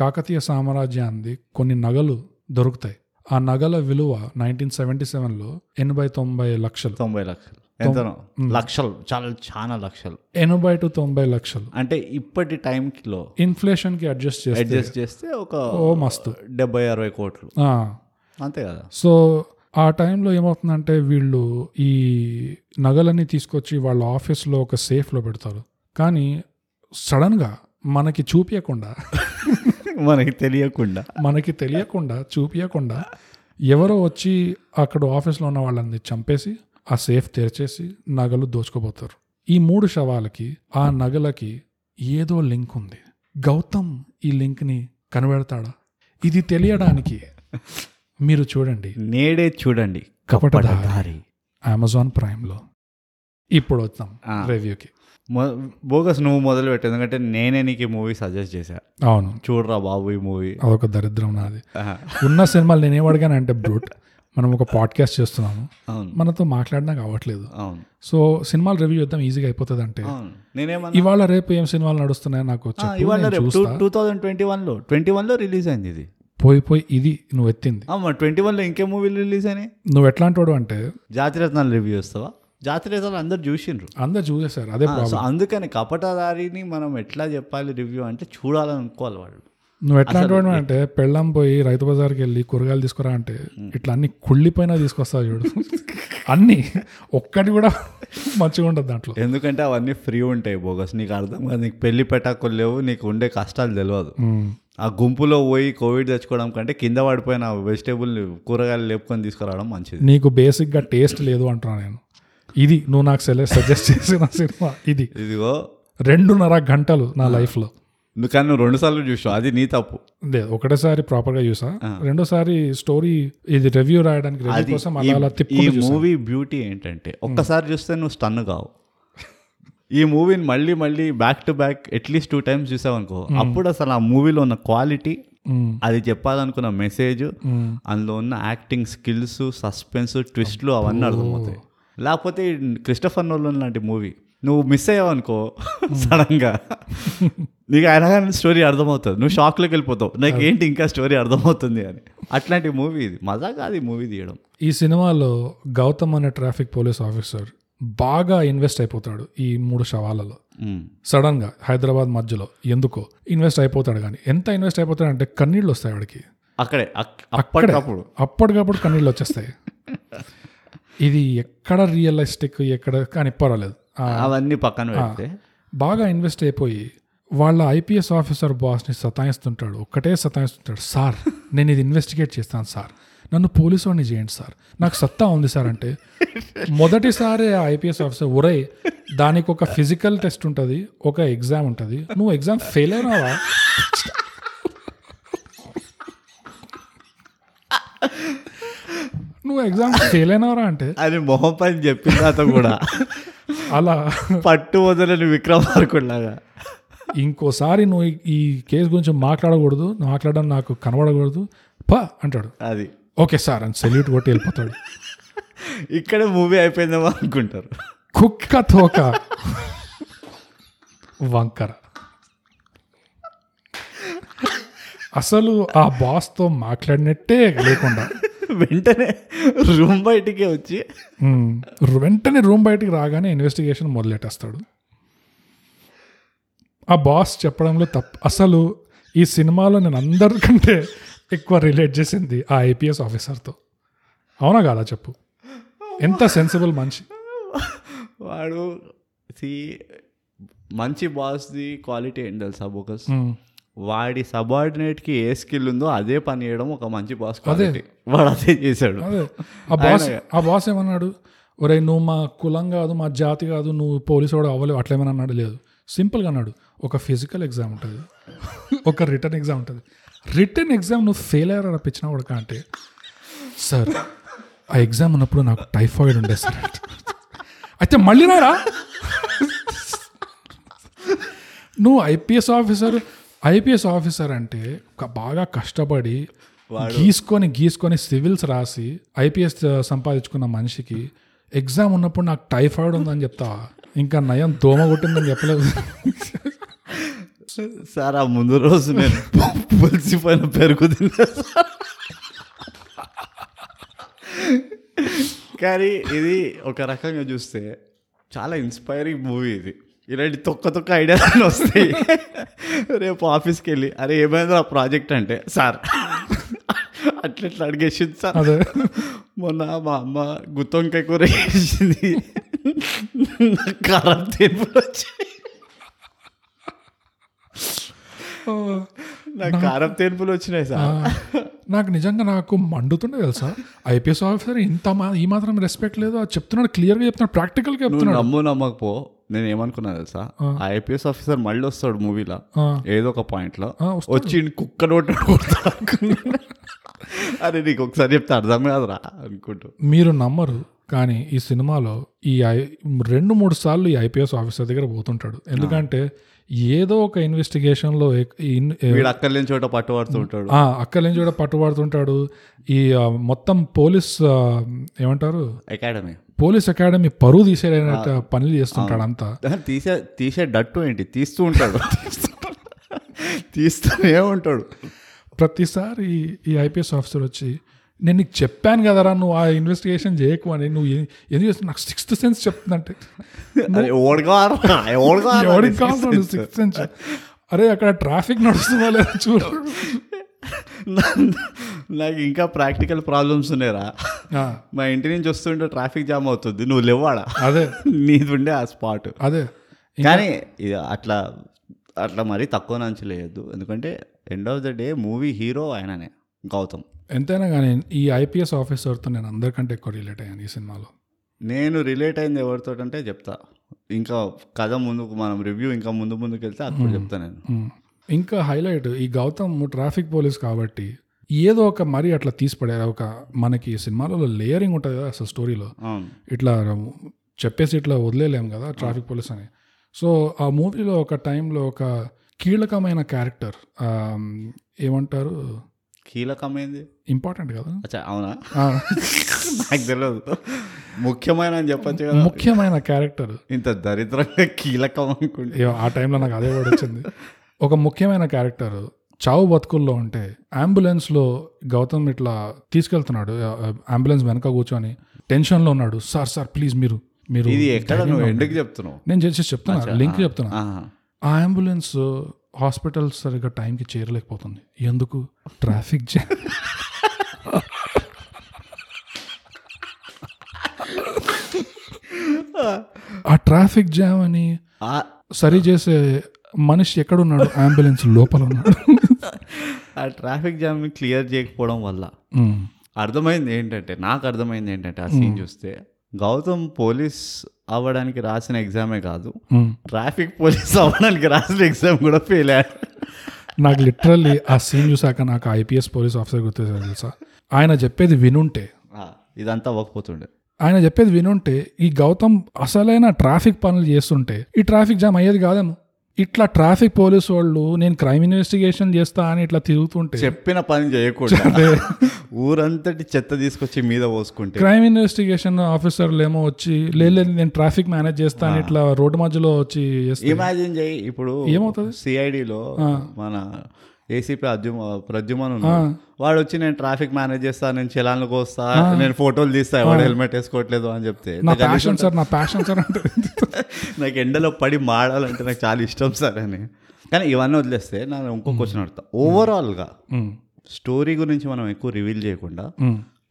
కాకతీయ సామ్రాజ్యాన్ని కొన్ని నగలు దొరుకుతాయి. ఆ నగల విలువ 1977లో 80-90 లక్షలు, 90 లక్షలు, ఎంతనో లక్షలు, చాలా చాలా లక్షలు, 80-90 లక్షలు. అంటే ఇప్పటి టైంలో ఇన్ఫ్లేషన్ కి అడ్జస్ట్ చేస్తే ఒక మస్తు 70-60 కోట్లు అంతే కదా. సో ఆ టైంలో ఏమవుతుందంటే వీళ్ళు ఈ నగలన్నీ తీసుకొచ్చి వాళ్ళ ఆఫీస్లో ఒక సేఫ్లో పెడతారు, కానీ సడన్గా మనకి చూపించకుండా మనకి తెలియకుండా చూపించకుండా ఎవరో వచ్చి అక్కడ ఆఫీస్లో ఉన్న వాళ్ళని చంపేసి ఆ సేఫ్ తెరిచేసి నగలు దోచుకోబోతారు. ఈ 3 శవాలకి ఆ నగలకి ఏదో లింక్ ఉంది. గౌతమ్ ఈ లింక్ని కనిపెడతాడా? ఇది తెలియడానికి మీరు నేడే చూడండి కపటధారి, అమెజాన్ ప్రైమ్లో. ఇప్పుడు వద్దాం రివ్యూకి. బోగస్ నువ్వు మొదలు పెట్టావు, ఎందుకంటే నేనే నీకు ఈ మూవీ సజెస్ట్ చేశా. అవును, చూడరా బాబు ఈ మూవీ, అదొక దరిద్రం నాది. ఉన్న సినిమాలు నేనేం అడిగానంటే, బ్రూట్ మనం ఒక పాడ్కాస్ట్ చేస్తున్నాము, మనతో మాట్లాడినా కావట్లేదు. సో సినిమాలు రివ్యూ చేద్దాం, ఈజీగా అయిపోతుంది. అంటే ఇవాళ రేపు ఏం సినిమాలు నడుస్తున్నాయో నాకు 2021 లో రిలీజ్ అయింది ఇది. పోయి ఇది నువ్వు ఎత్తింది. 2021 లో ఇంకే మూవీలు రిలీజ్ అయినాయి. నువ్వు ఎట్లాంటి వాడు అంటే జాతిరత్నాలు రివ్యూ చేస్తావా? జాతిరత్నాలు అందరు చూసేసారు. అదే అందుకని కపటదారిని మనం ఎట్లా చెప్పాలి రివ్యూ అంటే చూడాలనుకోవాలి వాళ్ళు. నువ్వు ఎట్లాంటి అంటే పెళ్ళం పోయి రైతు బజార్కి వెళ్ళి కూరగాయలు తీసుకురా అంటే ఇట్లా అన్ని కుళ్ళిపోయినా తీసుకొస్తావు చూడు, అన్నీ ఒక్కటి కూడా మంచిగా ఉంటుంది దాంట్లో. ఎందుకంటే అవన్నీ ఫ్రీ ఉంటాయి బోగస్, నీకు అర్థం కాదు. నీకు పెళ్లి పెట్టాకులు లేవు, నీకు ఉండే కష్టాలు తెలియదు. ఆ గుంపులో పోయి కోవిడ్ తెచ్చుకోవడం కంటే కింద పడిపోయిన వెజిటేబుల్ కూరగాయలు లేపుకొని తీసుకురావడం మంచిది. నీకు బేసిక్గా టేస్ట్ లేదు అంటున్నా నేను. ఇది నువ్వు నాకు సజెస్ట్ చేసిన సినిమా ఇది. ఇదిగో 2.5 గంటలు నా లైఫ్లో. కానీ నువ్వు 2 సార్లు చూసావు, అది నీ తప్పు. లేదు, ఒకటేసారి ప్రాపర్ గా చూసా, 2వ సారి స్టోరీ ఇది రివ్యూ రాయడానికి. ఈ మూవీ బ్యూటీ ఏంటంటే ఒక్కసారి చూస్తే నువ్వు స్టన్ కావు. ఈ మూవీని మళ్ళీ బ్యాక్ టు బ్యాక్ అట్లీస్ట్ 2 టైమ్స్ చూసావు అనుకో, అప్పుడు అసలు ఆ మూవీలో ఉన్న క్వాలిటీ, అది చెప్పాలనుకున్న మెసేజ్, అందులో ఉన్న యాక్టింగ్ స్కిల్స్, సస్పెన్స్, ట్విస్ట్లు అవన్నీ అర్థమవుతాయి. లేకపోతే క్రిస్టఫర్ నోలన్ లాంటి మూవీ నువ్వు మిస్ అయ్యావు అనుకో, సడన్ గా నీకు ఆయన స్టోరీ అర్థమవుతుంది, నువ్వు షాక్లోకి వెళ్ళిపోతావు, నాకు ఏంటి ఇంకా స్టోరీ అర్థమవుతుంది అని. అట్లాంటి మూవీ ఇది, మజా కాదు మూవీ తీయడం. ఈ సినిమాలో గౌతమ్ అనే ట్రాఫిక్ పోలీస్ ఆఫీసర్ బాగా ఇన్వెస్ట్ అయిపోతాడు ఈ 3 శవాలలో. సడన్ గా హైదరాబాద్ మధ్యలో ఎందుకో ఇన్వెస్ట్ అయిపోతాడు. కానీ ఎంత ఇన్వెస్ట్ అయిపోతాడు అంటే కన్నీళ్ళు వస్తాయి వాడికి అక్కడే, అప్పటికప్పుడు కన్నీళ్ళు వచ్చేస్తాయి. ఇది ఎక్కడ రియలిస్టిక్ ఎక్కడ కానీ పర్వాలేదు, అవన్నీ పక్కన పెడితే బాగా ఇన్వెస్ట్ అయిపోయి వాళ్ళ ఐపీఎస్ ఆఫీసర్ బాస్ని సతాయిస్తుంటాడు. ఒక్కటే సతాయిస్తుంటాడు, సార్ నేను ఇది ఇన్వెస్టిగేట్ చేస్తాను సార్, నన్ను పోలీసు వాడిని చేయండి సార్, నాకు సత్తా ఉంది సార్ అంటే. మొదటిసారి ఆ ఐపీఎస్ ఆఫీసర్ ఒరే దానికి ఒక ఫిజికల్ టెస్ట్ ఉంటుంది, ఒక ఎగ్జామ్ ఉంటుంది, నువ్వు ఎగ్జామ్ ఫెయిల్ అయినావా నువ్వు ఎగ్జామ్ ఫెయిల్ అయినావరా అంటే అది మొహం పని చెప్పిన తర్వాత కూడా అలా పట్టు వదలని విక్రమార్కుడిలాగా ఇంకోసారి నువ్వు ఈ కేసు గురించి మాట్లాడకూడదు, మాట్లాడడం నాకు కనబడకూడదు పా అంటాడు. అది ఓకే సార్ అని సెల్యూట్ కొట్టి వెళ్ళిపోతాడు. ఇక్కడే మూవీ అయిపోయిందేమో అనుకుంటారు. కుక్క తోక వంకర. అసలు ఆ బాస్తో మాట్లాడినట్టే లేకుండా వెంటనే రూమ్ బయటికి రాగానే ఇన్వెస్టిగేషన్ మొదలెట్టేస్తాడు. ఆ బాస్ చెప్పడంలో తప్పు. అసలు ఈ సినిమాలో నేను అందరికంటే ఎక్కువ రిలేట్ చేసింది ఆ ఐపీఎస్ ఆఫీసర్తో. అవునా కాదా చెప్పు? ఎంత సెన్సిబుల్ మనిషి వాడు. మంచి బాస్ది క్వాలిటీ ఏంటి తెలుసా బోకస్? వాడి సబార్డినేట్కి ఏ స్కిల్ ఉందో అదే పని చేయడం ఒక మంచి బాస్ క్వాలిటీ. వాడు అదే చేశాడు. ఆ బాస్ ఏమన్నాడు? ఒరే నువ్వు మా కులం కాదు, మా జాతి కాదు, నువ్వు పోలీసు వాడు అవ్వలేవు అట్లేమని అన్నాడు? లేదు, సింపుల్గా అన్నాడు, ఒక ఫిజికల్ ఎగ్జామ్ ఉంటుంది, ఒక రిటర్న్ ఎగ్జామ్ ఉంటుంది, రిటర్న్ ఎగ్జామ్ నువ్వు ఫెయిల్ అయ్యారు అనిపించిన వాడక అంటే, సార్ ఆ ఎగ్జామ్ ఉన్నప్పుడు నాకు టైఫాయిడ్ ఉండే సార్ అయితే మళ్ళీ రారా నువ్వు ఐపీఎస్ ఆఫీసర్ అంటే బాగా కష్టపడి గీసుకొని సివిల్స్ రాసి ఐపీఎస్ సంపాదించుకున్న మనిషికి ఎగ్జామ్ ఉన్నప్పుడు నాకు టైఫాయిడ్ ఉందని చెప్తావా? ఇంకా నయం దోమ కొట్టిందని చెప్పలేదు సార్. ఆ ముందు రోజు నేను పులిసిపోయిన పెరుగు తిన్నా కానీ ఇది ఒక రకంగా చూస్తే చాలా ఇన్స్పైరింగ్ మూవీ ఇది. ఇలాంటి తొక్క ఐడియాస్ వస్తాయి. రేపు ఆఫీస్కి వెళ్ళి అరే ఏమైందో ఆ ప్రాజెక్ట్ అంటే, సార్ అట్లా అడిగేసింది సార్, మొన్న మా అమ్మ గుత్తొంకాయ కూర వేసింది, కారం తీర్పులు వచ్చాయి, నాకు కారం తీర్పులు వచ్చినాయి సార్, నాకు నిజంగా నాకు మండుతుండే తెలుసా, ఐపీఎస్ ఆఫీసర్ ఈ మాత్రం రెస్పెక్ట్ లేదు, అది చెప్తున్నాడు, క్లియర్గా చెప్తున్నాడు, ప్రాక్టికల్గా చెప్తున్నాడు. నమ్ము నమ్మకపో, నేను ఏమనుకున్నా తెలుసా, ఆ ఐపీఎస్ ఆఫీసర్ మళ్ళీ వస్తాడు మూవీలో ఏదో ఒక పాయింట్లో, వచ్చి కుక్క నోటి కొడతాడు. అరే నీకు ఒకసారి చెప్తే అర్థం కాదురా అనుకుంటూ. మీరు నమ్మరు కానీ ఈ సినిమాలో 2-3 సార్లు ఈ ఐపీఎస్ ఆఫీసర్ దగ్గర పోతుంటాడు. ఎందుకంటే ఏదో ఒక ఇన్వెస్టిగేషన్లో అక్కర్లేని చోట పట్టుబడుతుంటాడు, అక్కర్లేని చోట పట్టుబడుతుంటాడు. ఈ మొత్తం పోలీస్ ఏమంటారు అకాడమీ, పోలీస్ అకాడమీ పరువు తీసేట పనులు చేస్తుంటాడు. అంతా తీసేటట్టు ఏంటి తీస్తూ ఉంటాడు, తీస్తూనే ఉంటాడు. ప్రతిసారి ఈ ఐపీఎస్ ఆఫీసర్ వచ్చి నేను నీకు చెప్పాను కదరా నువ్వు ఆ ఇన్వెస్టిగేషన్ చేయకు అని, నువ్వు ఎందుకు చేస్తావు, నాకు సిక్స్త్ సెన్స్ చెప్తుందంటే సిక్స్త్ సెన్స్. అరే అక్కడ ట్రాఫిక్ నడుస్తుందా లేదా చూడు, నాకు ఇంకా ప్రాక్టికల్ ప్రాబ్లమ్స్ ఉన్నాయిరా, మా ఇంటి నుంచి వస్తుంటే ట్రాఫిక్ జామ్ అవుతుంది, నువ్వు లేవాడా, అదే నీదుండే ఆ స్పాట్ అదే. కానీ ఇది అట్లా అట్లా మరీ తక్కువ అంచలేయద్దు, ఎందుకంటే end of the day movie hero ఆయననే గౌతమ్. ఎంతైనా కానీ ఈ ఐపీఎస్ ఆఫీసర్తో నేను అందరికంటే ఎక్కువ రిలేట్ అయ్యాను ఈ సినిమాలో. నేను రిలేట్ అయింది ఎవరితో అంటే చెప్తా, ఇంకా కథ ముందుకు మనం రివ్యూ ఇంకా ముందుకు వెళ్తే అప్పుడు చెప్తా నేను. ఇంకా హైలైట్ ఈ గౌతమ్ ట్రాఫిక్ పోలీస్ కాబట్టి ఏదో ఒక మరీ అట్లా తీసిపడే ఒక మనకి సినిమాలలో లేయరింగ్ ఉంటుంది కదా అసలు స్టోరీలో, ఇట్లా చెప్పేసి ఇట్లా వదిలేలేము కదా ట్రాఫిక్ పోలీస్ అని. సో ఆ మూవీలో ఒక టైంలో ఒక కీలకమైన క్యారెక్టర్ ఏమంటారు, కీలకమైంది ఇంపార్టెంట్ కదా, అవునా నాకు తెలియదు, ముఖ్యమైన అని చెప్పచ్చు కదా, ముఖ్యమైన క్యారెక్టర్. ఇంత దరిద్రంగా కీలకం అనుకుంటే ఆ టైంలో నాకు అదే కూడా వచ్చింది. ఒక ముఖ్యమైన క్యారెక్టర్ చావు బతుకుల్లో ఉంటే అంబులెన్స్లో గౌతమ్ ఇట్లా తీసుకెళ్తున్నాడు, అంబులెన్స్ వెనక కూర్చొని టెన్షన్లో ఉన్నాడు. సార్ సార్ ప్లీజ్ మీరు మీరు నేను చేసి చెప్తున్నా లింక్ చెప్తున్నా. ఆ అంబులెన్స్ హాస్పిటల్ సరిగ్గా టైంకి చేరలేకపోతుంది, ఎందుకు ట్రాఫిక్ జామ్. ఆ ట్రాఫిక్ జామ్ అని సరి చేసే మనిషి ఎక్కడున్నాడు, అంబులెన్స్ లోపల ఉన్నాడు. ఆ ట్రాఫిక్ జామ్ని క్లియర్ చేయకపోవడం వల్ల అర్థమైంది ఏంటంటే, నాకు అర్థమైంది ఏంటంటే ఆ సీన్ చూస్తే గౌతమ్ పోలీస్ అవ్వడానికి రాసిన ఎగ్జామే కాదు, ట్రాఫిక్ పోలీస్ అవ్వడానికి రాసిన ఎగ్జామ్ కూడా ఫెయిల్ అయ్యాడు. నాకు లిటరల్లీ ఆ సీన్ చూసాక నాకు ఐపీఎస్ పోలీస్ ఆఫీసర్ గుర్తొచ్చారు తెలుసా. ఆయన చెప్పేది వినుంటే ఇదంతా అవ్వకపోతుండే. ఆయన చెప్పేది వినుంటే ఈ గౌతమ్ అసలైన ట్రాఫిక్ పనులు చేస్తుంటే ఈ ట్రాఫిక్ జామ్ అయ్యేది కాదేమో. ఇట్లా ట్రాఫిక్ పోలీసు వాళ్ళు నేను క్రైమ్ ఇన్వెస్టిగేషన్ చేస్తా అని ఇట్లా తిరుగుతుంటే, చెప్పిన పని చేయకూడదు, ఊరంతటి చెత్త తీసుకొచ్చి మీద పోసుకుంటే, క్రైమ్ ఇన్వెస్టిగేషన్ ఆఫీసర్లు ఏమో వచ్చి లేదు నేను ట్రాఫిక్ మేనేజ్ చేస్తా అని ఇట్లా రోడ్డు మధ్యలో వచ్చి ఇమాజిన్ చేయి. ఇప్పుడు ఏమవుతుంది, సిఐడిలో మన ఏసీపీ ప్రద్యుమన్ ఉన్నాడు, వాడు వచ్చి నేను ట్రాఫిక్ మేనేజ్ చేస్తా, నేను చలాన్లు కోస్తా, నేను ఫోటోలు తీస్తా, వాడు హెల్మెట్ వేసుకోవట్లేదు అని చెప్తే, నా ప్యాషన్ సార్ నా ప్యాషన్ సార్ అంటే, నాకు ఎండలో పడి మాడాలంటే నాకు చాలా ఇష్టం సార్ అని. కానీ ఇవన్నీ వదిలేస్తే నేను ఇంకో క్వశ్చన్ అడుగుతా. ఓవరాల్గా స్టోరీ గురించి మనం ఎక్కువ రివీల్ చేయకుండా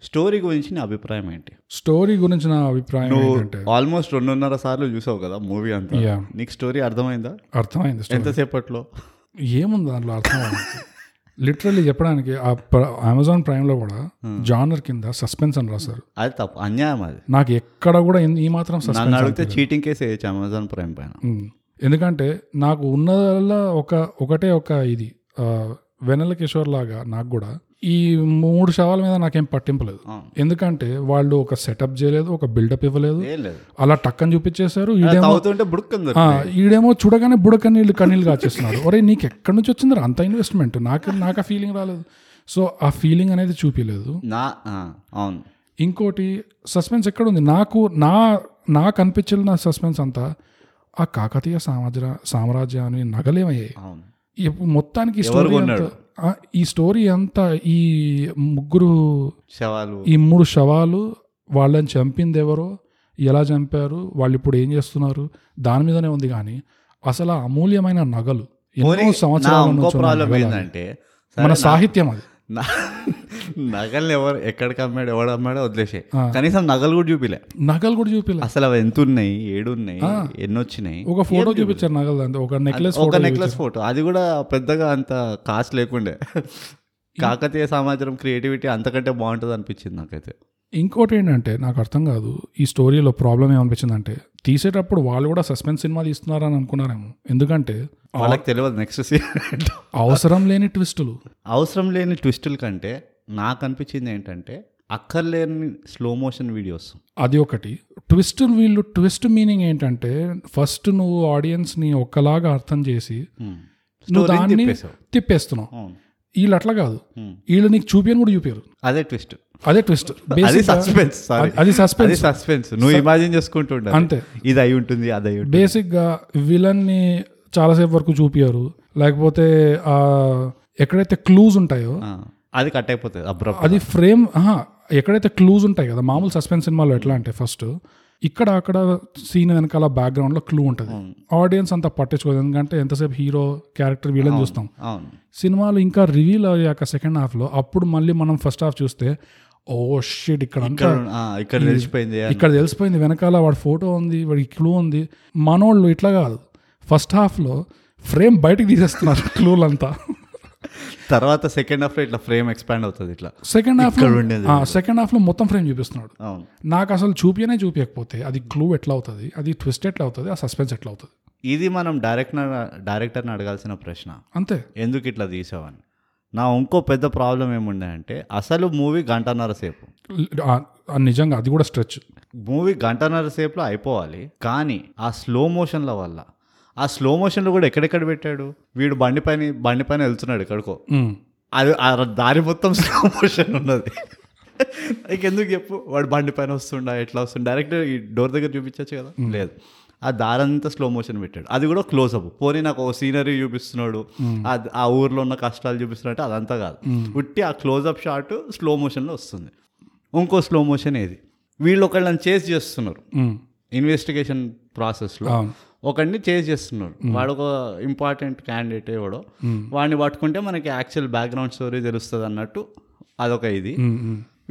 స్టోరీ గురించి నా అభిప్రాయం ఏంటి? స్టోరీ గురించి నా అభిప్రాయం ఏంటంటే, ఆల్మోస్ట్ 2.5 సార్లు చూసావు కదా మూవీ అంతా, నీకు స్టోరీ అర్థమైందా? అర్థమైంది. ఎంతసేపట్లో ఏముంది దాంట్లో అర్థం లిటరల్లీ చెప్పడానికి, ఆ అమెజాన్ ప్రైమ్లో కూడా జానర్ కింద సస్పెన్స్ అని రాశారు. అది తప్పు, అన్యాయం. అది నాకు ఎక్కడ కూడా ఈ మాత్రం సస్పెన్స్ అడిగితే చీటింగ్ కేసు వేయచ్చు అమెజాన్ ప్రైమ్ పైన. ఎందుకంటే నాకు ఉన్నదల్లా ఒకటే ఇది, వెన్నెల కిషోర్ లాగా నాకు కూడా ఈ 3 శవాల మీద నాకేం పట్టింపలేదు. ఎందుకంటే వాళ్ళు ఒక సెటప్ చేయలేదు, ఒక బిల్డప్ ఇవ్వలేదు, అలా టక్కని చూపించేశారు. ఈడేమో చూడగానే బుడక నీళ్ళు కన్నీళ్ళు కాచేస్తున్నారు. ఒరే నీకు ఎక్కడి నుంచి వచ్చింది అంత ఇన్వెస్ట్మెంట్, నాకు ఆ ఫీలింగ్ రాలేదు. సో ఆ ఫీలింగ్ అనేది చూపించలేదు. ఇంకోటి సస్పెన్స్ ఎక్కడ ఉంది నాకు, నాకు అనిపించలేదు. నా సస్పెన్స్ అంతా ఆ కాకతీయ సామ్రాజ్యాన్ని నగలేమయ్యాయి. మొత్తానికి ఈ స్టోరీ అంతా ఈ 3 శవాలు, ఈ 3 శవాలు, వాళ్ళని చంపింది ఎవరో, ఎలా చంపారు, వాళ్ళు ఇప్పుడు ఏం చేస్తున్నారు, దాని మీదనే ఉంది. కానీ అసలు ఆ అమూల్యమైన నగలు ఎన్నో సంవత్సరాలంటే మన సాహిత్యం అది. నగలు ఎవరు ఎక్కడికి అమ్మాడు, ఎవడు అమ్మాడో వదిలేసే, కనీసం నగలు కూడా చూపిలే. అసలు అవి ఎంత ఉన్నాయి, 7 ఉన్నాయి, ఎన్ని వచ్చినాయి, ఒక ఫోటో చూపించారు నగలు, ఒక నెక్లెస్ ఫోటో, అది కూడా పెద్దగా అంత కాస్ట్ లేకుండే. కాకతీయ సమాజం క్రియేటివిటీ అంతకంటే బాగుంటుంది అనిపించింది నాకైతే. ఇంకోటి ఏంటంటే నాకు అర్థం కాదు ఈ స్టోరీలో ప్రాబ్లం ఏమనిపించింది అంటే, తీసేటప్పుడు వాళ్ళు కూడా సస్పెన్స్ సినిమా తీస్తున్నారు అని అనుకున్నారేమో. ఎందుకంటే వాళ్ళకి తెలియదు నెక్స్ట్ సీన్ అవసరం లేని ట్విస్టులు కంటే నాకు అనిపించింది ఏంటంటే అక్కర్లేని స్లో మోషన్ వీడియోస్. అది ఒకటి ట్విస్ట్, వీళ్ళు ట్విస్ట్ మీనింగ్ ఏంటంటే ఫస్ట్ నువ్వు ఆడియన్స్ని ఒక్కలాగా అర్థం చేసి నువ్వు దాన్ని తిప్పేస్తున్నావు. వీళ్ళు అట్లా కాదు, వీళ్ళు నీకు చూపియని కూడా చూపారు. అదే ట్విస్ట్, అదే ట్విస్ట్, అది సస్పెన్స్. నువ్వు ఇమాజిన్ చేసుకుంటూ అంతే, ఇది అయి ఉంటుంది. అదే బేసిక్గా విలన్ని చాలాసేపు వరకు చూపియారు, లేకపోతే ఆ ఎక్కడైతే క్లూజ్ ఉంటాయో అది కట్ అయిపోతుంది. అది ఫ్రేమ్ ఎక్కడైతే క్లూజ్ ఉంటాయి కదా, మామూలు సస్పెన్స్ సినిమాలో ఎట్లా అంటే ఫస్ట్ ఇక్కడ అక్కడ సీన్ వెనకాల బ్యాక్గ్రౌండ్లో క్లూ ఉంటుంది. ఆడియన్స్ అంతా పట్టించుకోదు, ఎందుకంటే ఎంతసేపు హీరో క్యారెక్టర్ వీళ్ళని చూస్తాం. సినిమాలు ఇంకా రివీల్ అయ్యాక సెకండ్ హాఫ్లో అప్పుడు మళ్ళీ మనం ఫస్ట్ హాఫ్ చూస్తే ఓ షిట్ ఇక్కడ తెలిసిపోయింది, వెనకాల వాడి ఫోటో ఉంది, వాడికి క్లూ ఉంది. మనోళ్ళు ఇట్లా కాదు, ఫస్ట్ హాఫ్లో ఫ్రేమ్ బయటకు తీసేస్తున్నారు క్లూలంతా. తర్వాత సెకండ్ హాఫ్ లో ఇట్లా ఫ్రేమ్ ఎక్స్పాండ్ అవుతుంది, ఇట్లా సెకండ్ హాఫ్ లో మొత్తం ఫ్రేమ్ చూపిస్తున్నాడు. నాకు అసలు చూపించకపోతే అది క్లూ ఎట్లా అవుతుంది, అది ట్విస్ట్ ఎట్లా అవుతుంది, ఆ సస్పెన్స్ ఎట్లా అవుతుంది? ఇది మనం డైరెక్టర్ని అడగాల్సిన ప్రశ్న. అంతే, ఎందుకు ఇట్లా తీసావని. నా ఇంకో పెద్ద ప్రాబ్లం ఏముండే అంటే అసలు మూవీ గంటన్నర సేపు. నిజంగా అది కూడా స్ట్రెచ్. మూవీ గంటన్నర సేపులో అయిపోవాలి, కానీ ఆ స్లో మోషన్ల వల్ల, ఆ స్లో మోషన్లో కూడా ఎక్కడెక్కడ పెట్టాడు, వీడు బండిపైన వెళ్తున్నాడు ఎక్కడికో, అది దారి మొత్తం స్లో మోషన్ ఉన్నది. ఎందుకు చెప్పు, వాడు బండిపైన వస్తుండా, ఎట్లా వస్తుండే, డైరెక్ట్ ఈ డోర్ దగ్గర చూపించవచ్చు కదా, లేదు, ఆ దారంతా స్లో మోషన్ పెట్టాడు. అది కూడా క్లోజ్అప్. పోనీ నాకు ఓ సీనరీ చూపిస్తున్నాడు, ఆ ఊర్లో ఉన్న కష్టాలు చూపిస్తున్నట్టు, అదంతా కాదు, ఉట్టి ఆ క్లోజ్అప్ షాట్ స్లో మోషన్లో వస్తుంది. ఇంకో స్లో మోషన్ ఏది, వీళ్ళు ఒకళ్ళని చేస్ చేస్తున్నారు ఇన్వెస్టిగేషన్ ప్రాసెస్లో, ఒకడిని చేజ్ చేస్తున్నారు. వాడు ఒక ఇంపార్టెంట్ క్యాండిడేట్ ఎవడో, వాడిని పట్టుకుంటే మనకి యాక్చువల్ బ్యాక్గ్రౌండ్ స్టోరీ తెలుస్తుంది అన్నట్టు అదొక ఇది.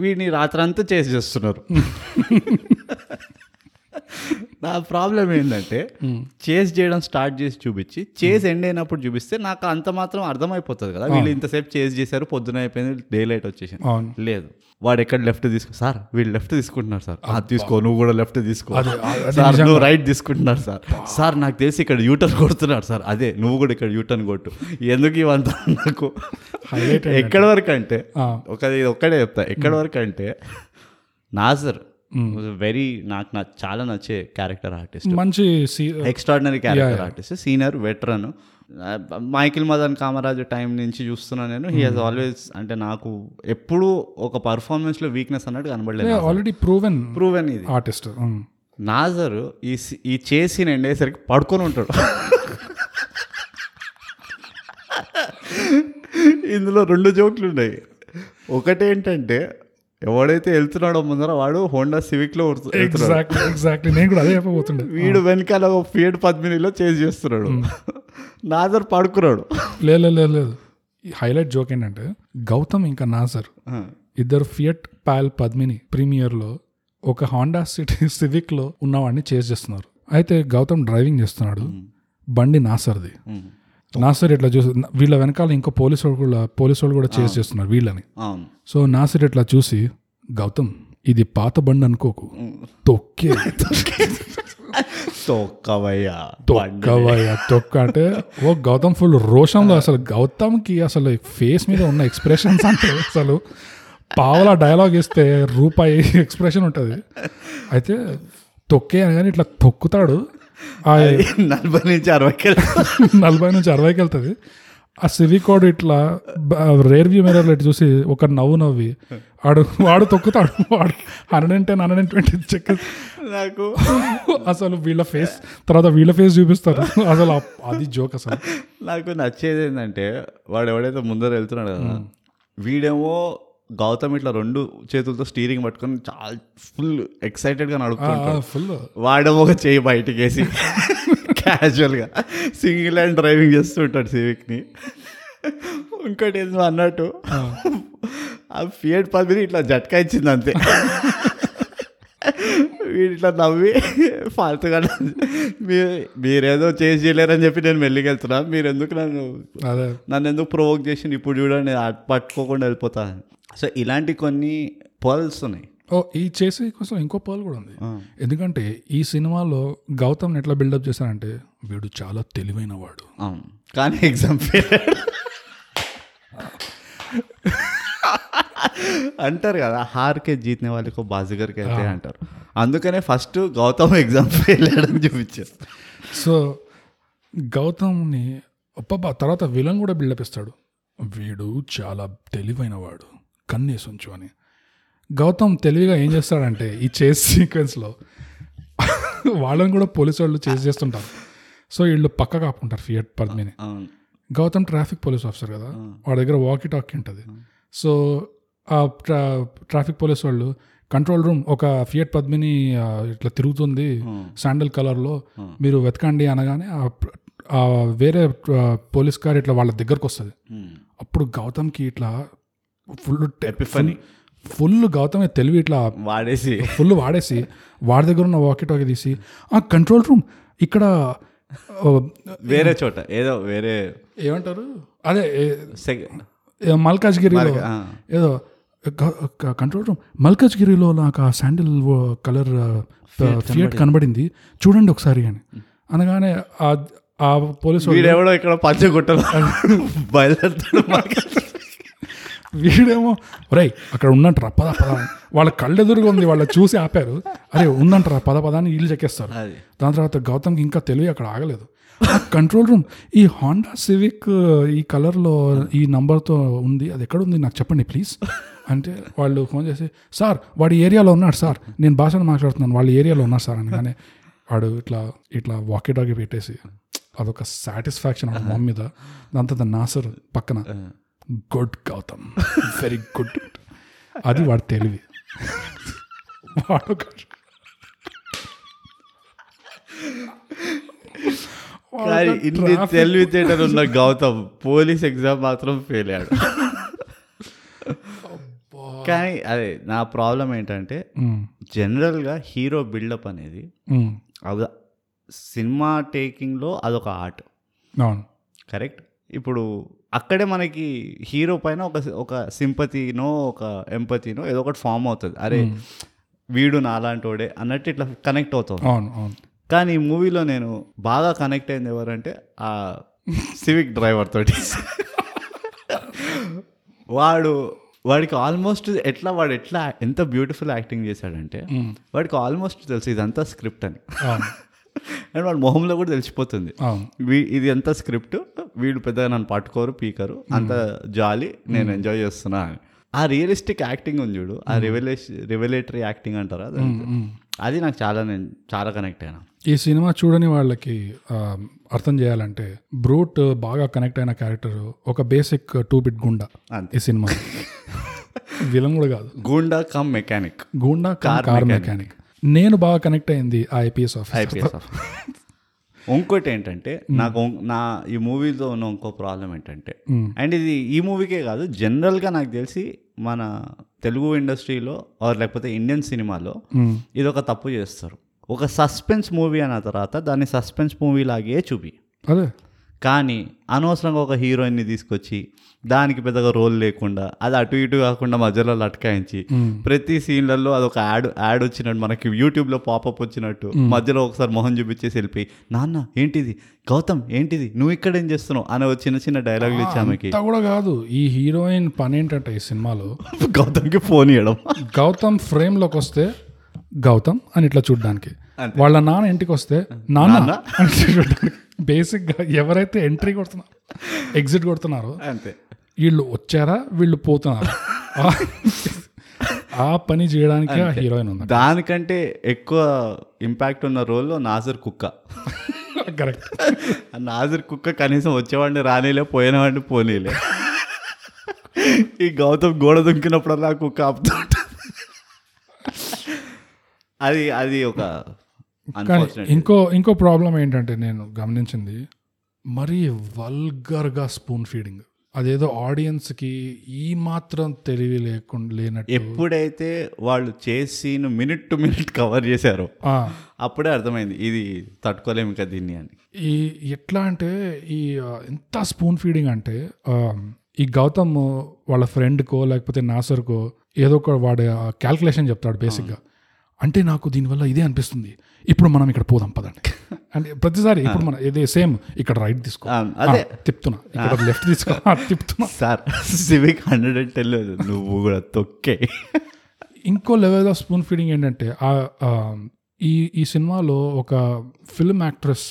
వీడిని రాత్రంతా చేజ్ చేస్తున్నారు. నా ప్రాబ్లం ఏంటంటే చేజ్ చేయడం స్టార్ట్ చేసి చూపించి చేజ్ ఎండ్ అయినప్పుడు చూపిస్తే నాకు అంత మాత్రం అర్థమైపోతుంది కదా, వీళ్ళు ఇంతసేపు చేజ్ చేశారు, పొద్దున అయిపోయింది, డే లైట్ వచ్చేసి. లేదు, వాడు ఎక్కడ లెఫ్ట్ తీసుకో సార్, వీళ్ళు లెఫ్ట్ తీసుకుంటున్నారు సార్, అది తీసుకో, నువ్వు కూడా లెఫ్ట్ తీసుకో సార్, నువ్వు రైట్ తీసుకుంటున్నారు సార్, సార్ నాకు తెలిసి ఇక్కడ యూటర్న్ కొడుతున్నారు సార్, అదే నువ్వు కూడా ఇక్కడ యూటర్న్ కొట్టు. ఎందుకు ఇవంతా నాకు ఎక్కడి వరకు అంటే, ఇది ఒక్కడే చెప్తా, ఎక్కడి వరకు అంటే నాజర్ వెరీ, నాకు చాలా నచ్చే క్యారెక్టర్ ఆర్టిస్ట్, మంచి extraordinary character artist, senior veteran. Michael Madan Kamaraju time నుంచి చూస్తున్నాను నేను. హీ హాజ్ ఆల్వేస్, అంటే నాకు ఎప్పుడు ఒక పర్ఫార్మెన్స్ లో వీక్నెస్ అన్నట్టు కనబడలేదు. ఆల్రెడీ ప్రూవెన్ ఇది ఆర్టిస్ట్. నాజర్ ఈ చేసిన ఎండేసరికి పడుకొని ఉంటాడు. ఇందులో రెండు జోకులు ఉన్నాయి. ఒకటేంటంటే ఎవడైతే వెళ్తున్నాడో ముందర వాడు హోండా సివిక్ లో వెళ్తున్నాడు, వీడు వెనకాల ఫియట్ పద్మినిలో చేజ్ చేస్తున్నాడు, నాజర్ పడుకున్నాడు. లేదు, హైలైట్ జోక్ ఏంటంటే గౌతమ్ ఇంకా నాజర్ ఇద్దరు ఫియట్ పాల్ పద్మిని ప్రీమియర్ లో ఒక హోండా సివిక్ లో ఉన్నవాడిని చేజ్ చేస్తున్నారు. అయితే గౌతమ్ డ్రైవింగ్ చేస్తున్నాడు, బండి నాసర్ది. నాసర్ ఇట్లా చూసి, వీళ్ళ వెనకాల ఇంకో పోలీసు వాళ్ళు కూడా చేజ్ చేస్తున్నారు వీళ్ళని. సో నాసర్ ఇట్లా చూసి, గౌతమ్ ఇది పాత బండి అనుకోకు, తొక్క అంటే ఓ గౌతమ్ ఫుల్ రోషంలో. అసలు గౌతమ్కి అసలు ఫేస్ మీద ఉన్న ఎక్స్ప్రెషన్స్ అంటే అసలు పావలా డైలాగ్ ఇస్తే రూపాయి ఎక్స్ప్రెషన్ ఉంటుంది. అయితే తొక్కే అని కానీ ఇట్లా తొక్కుతాడు, 40 నుంచి 60 వెళ్తుంది. ఆ సివికోడ్ ఇట్లా రేర్ వ్యూ మిర్రర్ ఇట్లా చూసి ఒక నవ్వి వాడు తొక్కుతాడు, వాడు 110, 120 చెక్. నాకు అసలు వీళ్ళ ఫేస్ తర్వాత వీళ్ళ ఫేస్ చూపిస్తారు, అసలు అది జోక్. అసలు నాకు నచ్చేది ఏంటంటే వాడు ఎవడైతే ముందర వెళ్తున్నాడు కదా, వీడేమో గౌతమ్ ఇట్లా రెండు చేతులతో స్టీరింగ్ పట్టుకొని చాలా ఫుల్ ఎక్సైటెడ్గా నడుపుతుంటాడు, ఫుల్ వాడేమో ఒక చేయి బయటికి వేసి క్యాజువల్గా సింగిల్ హ్యాండ్ డ్రైవింగ్ చేస్తుంటాడు సివిక్ని. ఇంకోటి ఏదో అన్నట్టు ఆ ఫియట్ పద్మిని ఇట్లా జట్కా ఇచ్చింది, అంతే. వీడు ఇట్లా నవ్వి ఫాల్తుగా, మీరేదో చేసి చేయలేరని చెప్పి నేను మెల్లికి వెళ్తున్నా, మీరు ఎందుకు నన్ను ఎందుకు ప్రొవోక్ చేసి ఇప్పుడు చూడండి పట్టుకోకుండా వెళ్ళిపోతాను. సో ఇలాంటి కొన్ని పర్ల్స్ ఉన్నాయి. ఈ చేసే కోసం ఇంకో పర్ల్ కూడా ఉంది. ఎందుకంటే ఈ సినిమాలో గౌతమ్ని ఎట్లా బిల్డప్ చేశారంటే వీడు చాలా తెలివైన వాడు, కానీ ఎగ్జామ్ ఫెయిల్. అంటారు కదా, హార్కే జీతనే వాళ్ళకు బాజీగర్ కైతే అంటారు. అందుకనే ఫస్ట్ గౌతమ్ ఎగ్జామ్ ఫెయిల్ అయ్యాడని చూపించారు. సో గౌతమ్ని తర్వాత విలన్ కూడా బిల్డప్ ఇస్తాడు, వీడు చాలా తెలివైన వాడు కన్నేసి ఉంచు అని. గౌతమ్ తెలివిగా ఏం చేస్తాడంటే ఈ చేస్ సీక్వెన్స్లో వాళ్ళని కూడా పోలీసు వాళ్ళు చేసి చేస్తుంటారు. సో వీళ్ళు పక్క కాపుకుంటారు Fiat Padmini. Gautam traffic police officer కదా, వాడి దగ్గర వాకీ టాకీ ఉంటుంది. సో ఆ ట్రాఫిక్ పోలీస్ వాళ్ళు కంట్రోల్ రూమ్ ఒక ఫియట్ పద్మిని ఇట్లా తిరుగుతుంది శాండల్ కలర్లో, మీరు వెతకండి అనగానే వేరే పోలీస్ కార్ ఇట్లా వాళ్ళ దగ్గరకు వస్తుంది. అప్పుడు గౌతమ్కి ఇట్లా ఫుల్ గౌతమే తెలివి ఇట్లా వాడేసి ఫుల్ వాడేసి వాడి దగ్గర ఉన్న వాకీ టాకీ తీసి ఆ కంట్రోల్ రూమ్ ఇక్కడ వేరే చోట ఏదో వేరే ఏమంటారు అదే మల్కాజ్గిరిలో ఏదో కంట్రోల్ రూమ్ మల్కాజ్గిరిలో నాకు ఆ శాండిల్ కలర్ ఫియట్ కనబడింది చూడండి ఒకసారి అని అనగానే ఆ పోలీసు వీడెవడో ఇక్కడ పంచగొట్టలు బయలుదేరుతాడు, వీడేమో రై అక్కడ ఉందంటారా పద పద, వాళ్ళ కళ్ళెదురుగా ఉంది వాళ్ళు చూసి ఆపారు, అరే ఉందంటారా పద పద అని వీళ్ళు చెక్కేస్తారు. దాని తర్వాత గౌతమ్కి ఇంకా తెలివి అక్కడ ఆగలేదు, ఆ కంట్రోల్ రూమ్ ఈ హోండా సివిక్ ఈ కలర్లో ఈ నంబర్తో ఉంది అది ఎక్కడ ఉంది నాకు చెప్పండి ప్లీజ్ అంటే వాళ్ళు ఫోన్ చేసి సార్ వాడి ఏరియాలో ఉన్నాడు సార్ నేను భాషను మాట్లాడుతున్నాను వాళ్ళ ఏరియాలో ఉన్నారు సార్ అని. కానీ వాడు ఇట్లా ఇట్లా వాకీ టాకీ పెట్టేసి అదొక సాటిస్ఫాక్షన్ వాళ్ళ మొహం మీద. దాని తర్వాత నాసర్ పక్కన గుడ్ గౌతమ్ వెరీ గుడ్, అది వాడు తెలివి వాడొక ఇన్ని తెలివితేటలు ఉన్న గౌతమ్ పోలీస్ ఎగ్జామ్ మాత్రం ఫెయిల్ అయ్యాడు. కానీ అదే నా ప్రాబ్లం ఏంటంటే జనరల్గా హీరో బిల్డప్ అనేది అది సినిమా టేకింగ్లో అదొక ఆర్ట్, కరెక్ట్. ఇప్పుడు అక్కడే మనకి హీరో పైన ఒక సింపతినో ఒక ఎంపతినో ఏదో ఒకటి ఫామ్ అవుతుంది, అరే వీడు నా అలాంటోడే అన్నట్టు ఇట్లా కనెక్ట్ అవుతాడు. కానీ ఈ మూవీలో నేను బాగా కనెక్ట్ అయింది ఎవరంటే ఆ సివిక్ డ్రైవర్ తోటి. వాడికి ఆల్మోస్ట్ వాడు ఎంత బ్యూటిఫుల్ యాక్టింగ్ చేశాడంటే వాడికి ఆల్మోస్ట్ తెలుసు ఇదంతా స్క్రిప్ట్ అని, అండ్ వాడి మొహంలో కూడా తెలిసిపోతుంది ఇది ఎంత స్క్రిప్ట్, వీడు పెద్దగా నన్ను పట్టుకోరు పీకరు అంత జాలి నేను ఎంజాయ్ చేస్తున్నా అని. ఆ రియలిస్టిక్ యాక్టింగ్ ఉంది చూడు, ఆ రెవెలేటరీ యాక్టింగ్ అంటారా, అది నాకు చాలా కనెక్ట్ అయినా. ఈ సినిమా చూడని వాళ్ళకి అర్థం చేయాలంటే బ్రూట్ బాగా కనెక్ట్ అయిన క్యారెక్టర్ ఒక బేసిక్ 2-bit గుండా. ఈ సినిమా విలన్ కూడా కాదు, goonda come mechanic, goonda car mechanic. నేను బాగా కనెక్ట్ అయింది ఆ ఐపీఎస్ ఆఫీసర్. ఇంకోటి ఏంటంటే నా ఈ మూవీతో ఉన్న ఇంకో ప్రాబ్లం ఏంటంటే, అండ్ ఇది ఈ మూవీకే కాదు జనరల్గా నాకు తెలిసి మన తెలుగు ఇండస్ట్రీలో లేకపోతే ఇండియన్ సినిమాలో ఇది ఒక తప్పు చేస్తారు. ఒక సస్పెన్స్ మూవీ అన్న తర్వాత దాన్ని సస్పెన్స్ మూవీ లాగే చూపి, కానీ అనవసరంగా ఒక హీరోయిన్ని తీసుకొచ్చి దానికి పెద్దగా రోల్ లేకుండా అది అటు ఇటు కాకుండా మధ్యలో లట్కాయించి ప్రతి సీన్లలో అదొక యాడ్ వచ్చినట్టు మనకి యూట్యూబ్లో పాపప్ వచ్చినట్టు మధ్యలో ఒకసారి మొహం చూపించేసి వెళ్ళిపోయి నాన్న ఏంటిది గౌతమ్ ఏంటిది నువ్వు ఇక్కడ ఏం చేస్తున్నావు అని ఒక చిన్న చిన్న డైలాగులు ఇచ్చామకి కూడా కాదు. ఈ హీరోయిన్ పని ఏంటంటే ఈ సినిమాలో గౌతమ్కి ఫోన్ ఇవ్వడం, గౌతమ్ ఫ్రేమ్లోకి వస్తే గౌతమ్ అని ఇట్లా చూడడానికి, వాళ్ళ నాన్న ఇంటికి వస్తే నాన్న అని చూడడానికి. బేసిక్గా ఎవరైతే ఎంట్రీ కొడుతున్నారు ఎగ్జిట్ కొడుతున్నారో అంతే, వీళ్ళు వచ్చారా వీళ్ళు పోతున్నారు ఆ పని చేయడానికి ఆ హీరోయిన్ ఉంది. దానికంటే ఎక్కువ ఇంపాక్ట్ ఉన్న రోల్లో నాజర్ కుక్క, కరెక్ట్. నాజర్ కుక్క కనీసం వచ్చేవాడిని రానిలే పోయినవాడిని పోనీలే, ఈ గౌతమ్ గోడ దుంకినప్పుడల్లా కుక్క ఆపుతూ అది అది ఒక. కానీ ఇంకో ప్రాబ్లం ఏంటంటే నేను గమనించింది మరీ వల్గర్గా స్పూన్ ఫీడింగ్, అదేదో ఆడియన్స్కి ఈ మాత్రం తెలివి లేకుండా లేనట్టు. ఎప్పుడైతే వాళ్ళు చేసి మినిట్ టు మినిట్ కవర్ చేశారో అప్పుడే అర్థమైంది ఇది తట్టుకోలేము ఇంకా దీన్ని అని. ఈ ఎట్లా అంటే ఈ ఎంత స్పూన్ ఫీడింగ్ అంటే ఈ గౌతమ్ వాళ్ళ ఫ్రెండ్కో లేకపోతే నాసర్కో ఏదో ఒక వాడు క్యాల్కులేషన్ చెప్తాడు బేసిక్గా, అంటే నాకు దీనివల్ల ఇదే అనిపిస్తుంది. ఇప్పుడు మనం ఇక్కడ పోదాం పదండి అంటే ప్రతిసారి ఇప్పుడు మనం ఇదే సేమ్ ఇక్కడ రైట్ తీసుకో అదే తిప్పుతున్నా లెఫ్ట్ తీసుకో తిప్పుతున్నా సార్ సివిక్ 110 నువ్వు కూడా తొక్కే. ఇంకో లెవెల్ ఆఫ్ స్పూన్ ఫీడింగ్ ఏంటంటే ఈ ఈ సినిమాలో ఒక ఫిల్మ్ యాక్ట్రెస్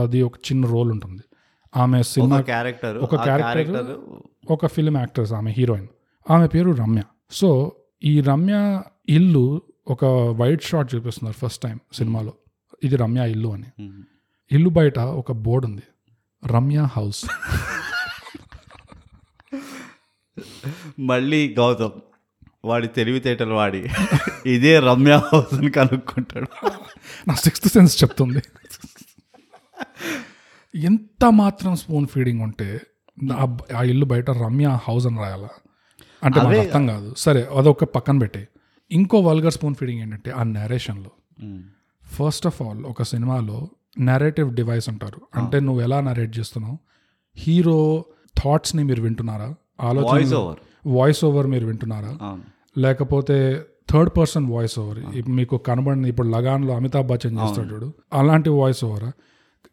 అది ఒక చిన్న రోల్ ఉంటుంది. ఆమె సినిమా క్యారెక్టర్ ఒక క్యారెక్టర్ ఒక ఫిల్మ్ యాక్ట్రెస్ ఆమె హీరోయిన్, ఆమె పేరు రమ్య. సో ఈ రమ్య ఇల్లు ఒక వైడ్ షాట్ చూపిస్తున్నారు ఫస్ట్ టైం సినిమాలో, ఇది రమ్య ఇల్లు అని. ఇల్లు బయట ఒక బోర్డు ఉంది రమ్య హౌస్. మళ్ళీ గౌతమ్ వాడి తెలివితేటలు వాడి ఇదే రమ్య హౌస్ అని కనుక్కుంటాడు. నా సిక్స్త్ సెన్స్ చెప్తుంది. ఎంత మాత్రం స్పూన్ ఫీడింగ్ ఉంటే ఆ ఇల్లు బయట రమ్య హౌస్ అని రాయాలా అంటే నాకు అర్థం కాదు. సరే అదొక పక్కన పెట్టి ఇంకో వల్గర్ స్పూన్ ఫీడింగ్ ఏంటంటే ఆ నేరేషన్లో ఫస్ట్ ఆఫ్ ఆల్ ఒక సినిమాలో నేరేటివ్ డివైస్ అంటారు, అంటే నువ్వు ఎలా నరేట్ చేస్తున్నావు, హీరో థాట్స్ని మీరు వింటున్నారా, ఆలోచన వాయిస్ ఓవర్ మీరు వింటున్నారా, లేకపోతే థర్డ్ పర్సన్ వాయిస్ ఓవర్ మీకు కనబడిన ఇప్పుడు లగాన్లో అమితాబ్ బచ్చన్ చేస్తాడు చూడు అలాంటి వాయిస్ ఓవరా.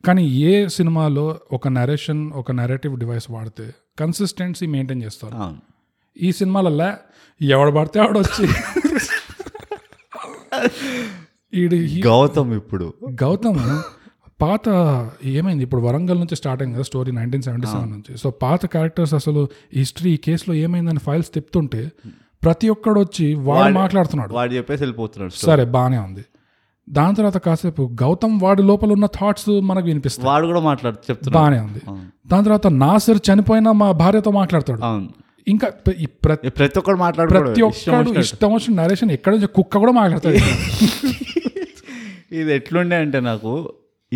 కానీ ఏ సినిమాలో ఒక నరేషన్ ఒక నేరేటివ్ డివైస్ వాడితే కన్సిస్టెన్సీ మెయింటైన్ చేస్తారు. ఈ సినిమాలల్లా ఎవడు పడితే ఆడొచ్చి గౌతమ్ ఇప్పుడు గౌతమ్ పాత ఏమైంది ఇప్పుడు వరంగల్ నుంచి స్టార్ట్ అయింది కదా స్టోరీ 1977 నుంచి. సో పాత క్యారెక్టర్స్ అసలు హిస్టరీ ఈ కేసులో ఏమైందని ఫైల్స్ తిప్పుతుంటే ప్రతి ఒక్కడు వచ్చి వాడు మాట్లాడుతున్నాడు వాడు చెప్పేసి వెళ్ళిపోతున్నాడు. సరే బాగానే ఉంది. దాని తర్వాత కాసేపు గౌతమ్ వాడి లోపల ఉన్న థాట్స్ మనకు వినిపిస్తాయి, వాడు కూడా మాట్లాడుతూ చెప్తాడు బాగానే ఉంది. దాని తర్వాత నాసిర్ చనిపోయినా మా భార్యతో మాట్లాడతాడు. ఇంకా ప్రతి ఒక్కడు ప్రతి ఒక్కడు ఇష్టం వచ్చిన నరేషన్ ఎక్కడ కుక్క కూడా మాట్లాడతాడు. ఇది ఎట్లుండే అంటే నాకు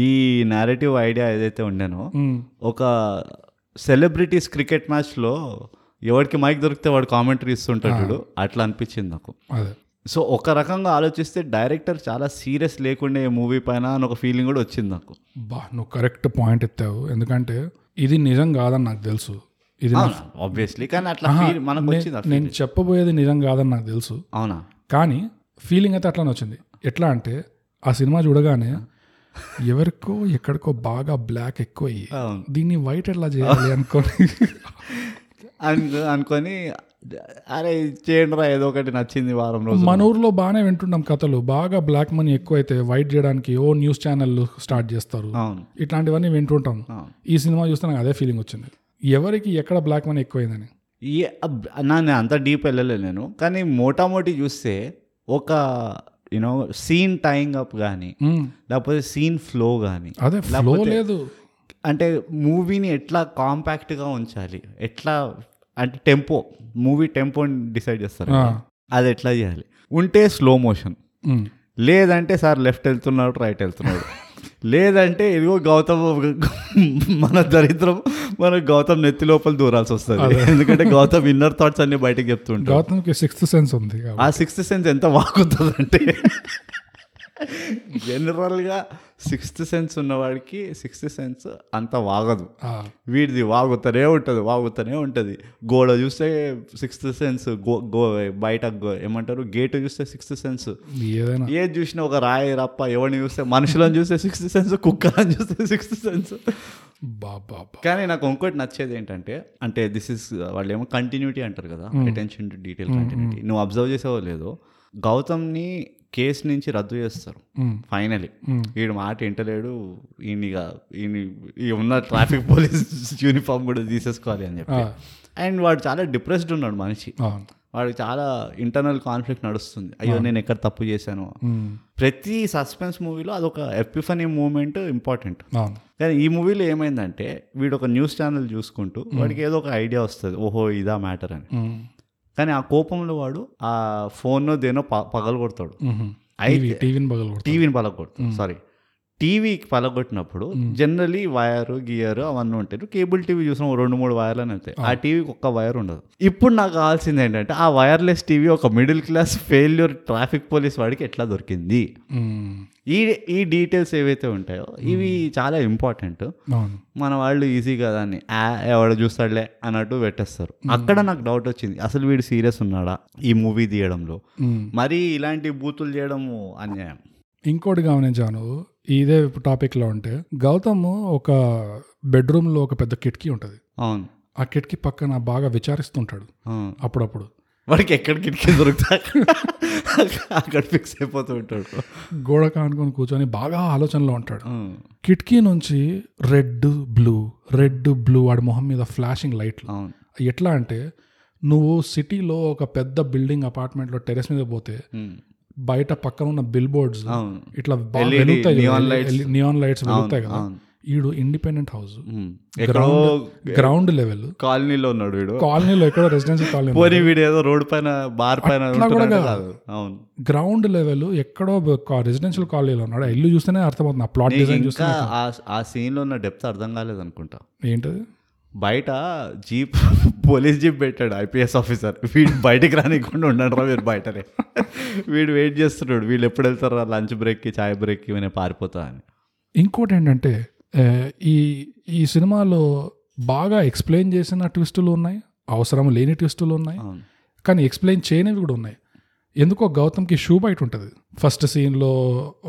ఈ నేరేటివ్ ఐడియా ఏదైతే ఉండేనో ఒక సెలబ్రిటీస్ క్రికెట్ మ్యాచ్లో ఎవరికి మైక్ దొరికితే వాడు కామెంటరీ ఇస్తుంటాడు అట్లా అనిపించింది నాకు. సో ఒక రకంగా ఆలోచిస్తే డైరెక్టర్ చాలా సీరియస్ లేకుండా ఈ మూవీ పైన అని ఒక ఫీలింగ్ కూడా వచ్చింది నాకు. బా నువ్వు కరెక్ట్ పాయింట్ ఎత్తావు, ఎందుకంటే ఇది నిజం కాదని నాకు తెలుసు. ఇది ఆబ్వియస్లీ కానీ అట్లా మనకు వచ్చింది, నేను చెప్పబోయేది నిజం కాదని నాకు తెలుసు. అవునా? కానీ ఫీలింగ్ అయితే అట్లానే వచ్చింది. ఎట్లా అంటే ఆ సినిమా చూడగానే ఎవరికో ఎక్కడికో బాగా బ్లాక్ ఎక్కువ అయ్యి దీన్ని వైట్ ఎట్లా చేయాలి అనుకొని అరే చేయండిరా ఏదో ఒకటి నచ్చింది. వారం రోజు మన ఊర్లో బాగానే వింటున్నాం కథలు, బాగా బ్లాక్ మనీ ఎక్కువైతే వైట్ చేయడానికి ఓ న్యూస్ ఛానల్ స్టార్ట్ చేస్తారు, ఇట్లాంటివన్నీ వింటుంటాం. ఈ సినిమా చూస్తే నాకు అదే ఫీలింగ్ వచ్చింది, ఎవరికి ఎక్కడ బ్లాక్ మనీ ఎక్కువైందని. నేను అంత డీప్ వెళ్ళలేదు నేను, కానీ మోటామోటి చూస్తే ఒక యూనో సీన్ టైయింగ్ అప్ కానీ లేకపోతే సీన్ ఫ్లో కానీ లేదు అంటే మూవీని ఎట్లా కాంపాక్ట్గా ఉంచాలి, ఎట్లా అంటే టెంపో మూవీ టెంపోని డిసైడ్ చేస్తారు, అది ఎట్లా చేయాలి. ఉంటే స్లో మోషన్, లేదంటే సార్ లెఫ్ట్ వెళ్తున్నాడు రైట్ వెళ్తున్నాడు, లేదంటే ఇదిగో గౌతమ్ మన దరిద్రం మన గౌతమ్ నెత్తి లోపల దూరాల్సి వస్తుంది, ఎందుకంటే గౌతమ్ ఇన్నర్ థాట్స్ అన్ని బయటకు చెప్తుంటాడు. గౌతమ్కి సిక్స్త్ సెన్స్ ఉంది, ఆ సిక్స్త్ సెన్స్ ఎంత బాగుంటుంది అంటే జనరల్గా సిక్స్త్ సెన్స్ ఉన్నవాడికి సిక్స్త్ సెన్స్ అంత వాగదు, వీడిది వాగుతూనే ఉంటుంది వాగుతూనే ఉంటుంది. గోడ చూస్తే సిక్స్త్ సెన్స్, బయట ఏమంటారు గేట్ చూస్తే సిక్స్త్ సెన్స్, ఏది చూసినా ఒక రాయి రప్ప, ఎవరిని చూస్తే మనుషులను చూస్తే సిక్స్త్ సెన్స్, కుక్కలను చూస్తే సిక్స్త్ సెన్స్. బాబా కానీ నాకు ఇంకోటి నచ్చేది ఏంటంటే అంటే దిస్ ఇస్ వాళ్ళు ఏమో కంటిన్యూటీ అంటారు కదా, అటెన్షన్ టు డీటెయిల్ కంటిన్యూటీ. నువ్వు అబ్జర్వ్ చేసేవో లేదో గౌతమ్ని కేసు నుంచి రద్దు చేస్తారు ఫైనలీ. వీడి మాట వింటలేడు, ఈయన ఉన్న ట్రాఫిక్ పోలీస్ యూనిఫామ్ కూడా తీసేసుకోవాలి అని చెప్పి, అండ్ వాడు చాలా డిప్రెస్డ్ ఉన్నాడు మనిషి, వాడికి చాలా ఇంటర్నల్ కాన్ఫ్లిక్ట్ నడుస్తుంది, అయ్యో నేను ఎక్కడ తప్పు చేశాను. ప్రతి సస్పెన్స్ మూవీలో అదొక ఎపిఫనీ మూమెంట్ ఇంపార్టెంట్, కానీ ఈ మూవీలో ఏమైందంటే వీడు ఒక న్యూస్ ఛానల్ చూసుకుంటూ వాడికి ఏదో ఒక ఐడియా వస్తుంది, ఓహో ఇదా మ్యాటర్ అని. కానీ ఆ కోపంలో వాడు ఆ ఫోన్ దేనో పగలగొడతాడు, టీవీని పగలగొడతాడు, టీవీకి పలగొట్టినప్పుడు జనరలీ వైర్ గియర్ అవన్నీ ఉంటాయి. కేబుల్ టీవీ చూసిన 2-3 వైర్లు అని వెళ్తాయి, ఆ టీవీకి ఒక్క వైర్ ఉండదు. ఇప్పుడు నాకు కావాల్సింది ఏంటంటే ఆ వైర్లెస్ టీవీ ఒక middle class failure traffic police వాడికి ఎట్లా దొరికింది. ఈ డీటెయిల్స్ ఏవైతే ఉంటాయో ఇవి చాలా ఇంపార్టెంట్. మన వాళ్ళు ఈజీగా దాన్ని ఎవడ చూస్తాడులే అన్నట్టు పెట్టేస్తారు. అక్కడ నాకు డౌట్ వచ్చింది, అసలు వీడు సీరియస్ ఉన్నాడా ఈ మూవీ తీయడంలో? మరి ఇలాంటి బూతులు చేయడము అన్యాయం. ఇంకోటి గమనించాను, ఇదే టాపిక్లో ఉంటే గౌతమ్ ఒక బెడ్రూమ్లో ఒక పెద్ద కిటికీ ఉంటుంది. అవును, ఆ కిటికీ పక్కన బాగా విచారిస్తుంటాడు అప్పుడప్పుడు. వాడికి ఎక్కడ కిటికీ దొరుకుతా అక్కడ ఫిక్స్ అయిపోతూ ఉంటాడు. గోడ కానుకొని కూర్చొని బాగా ఆలోచనలో ఉంటాడు. కిటికీ నుంచి రెడ్ బ్లూ వాడి మొహం మీద ఫ్లాషింగ్ లైట్లు. ఎట్లా అంటే నువ్వు సిటీలో ఒక పెద్ద బిల్డింగ్ అపార్ట్మెంట్లో టెరెస్ మీద పోతే బయట పక్కన ఉన్న బిల్ బోర్డ్స్ ఇట్లా నియాన్ లైట్స్ వెలుగుతాయి కదా. ఈడు ఇండిపెండెంట్ హౌస్ గ్రౌండ్ లెవెల్ కాలనీలో ఉన్నాడు, కాలనీలో ఎక్కడో రెసిడెన్షియల్ కాలనీ, రోడ్ పైన బార్ పైన గ్రౌండ్ లెవెల్ ఎక్కడో రెసిడెన్షియల్ కాలనీలో ఉన్నాడు. ఆ ఇల్లు చూస్తేనే అర్థమవుతుంది, ఆ ప్లాట్ డిజైన్ చూస్తే ఆ సీన్ లో ఉన్న డెప్త్ అర్థం కాలేదు అనుకుంటా. ఏంటది? బయట జీప్, పోలీస్ జీప్ పెట్టాడు ఐపీఎస్ ఆఫీసర్. వీడు బయటకు రానికుండా ఉండరా, వీరు బయటనే వీడు వెయిట్ చేస్తున్నాడు, వీళ్ళు ఎప్పుడు వెళ్తారా లంచ్ బ్రేక్కి చాయ్ బ్రేక్కి నేను పారిపోతా అని. ఇంకోటి ఏంటంటే ఈ ఈ సినిమాలో బాగా ఎక్స్ప్లెయిన్ చేసిన ట్విస్టులు ఉన్నాయి, అవసరం లేని ట్విస్టులు ఉన్నాయి, కానీ ఎక్స్ప్లెయిన్ చేయనివి కూడా ఉన్నాయి. ఎందుకో గౌతమ్కి షూ బయట ఉంటుంది. ఫస్ట్ సీన్లో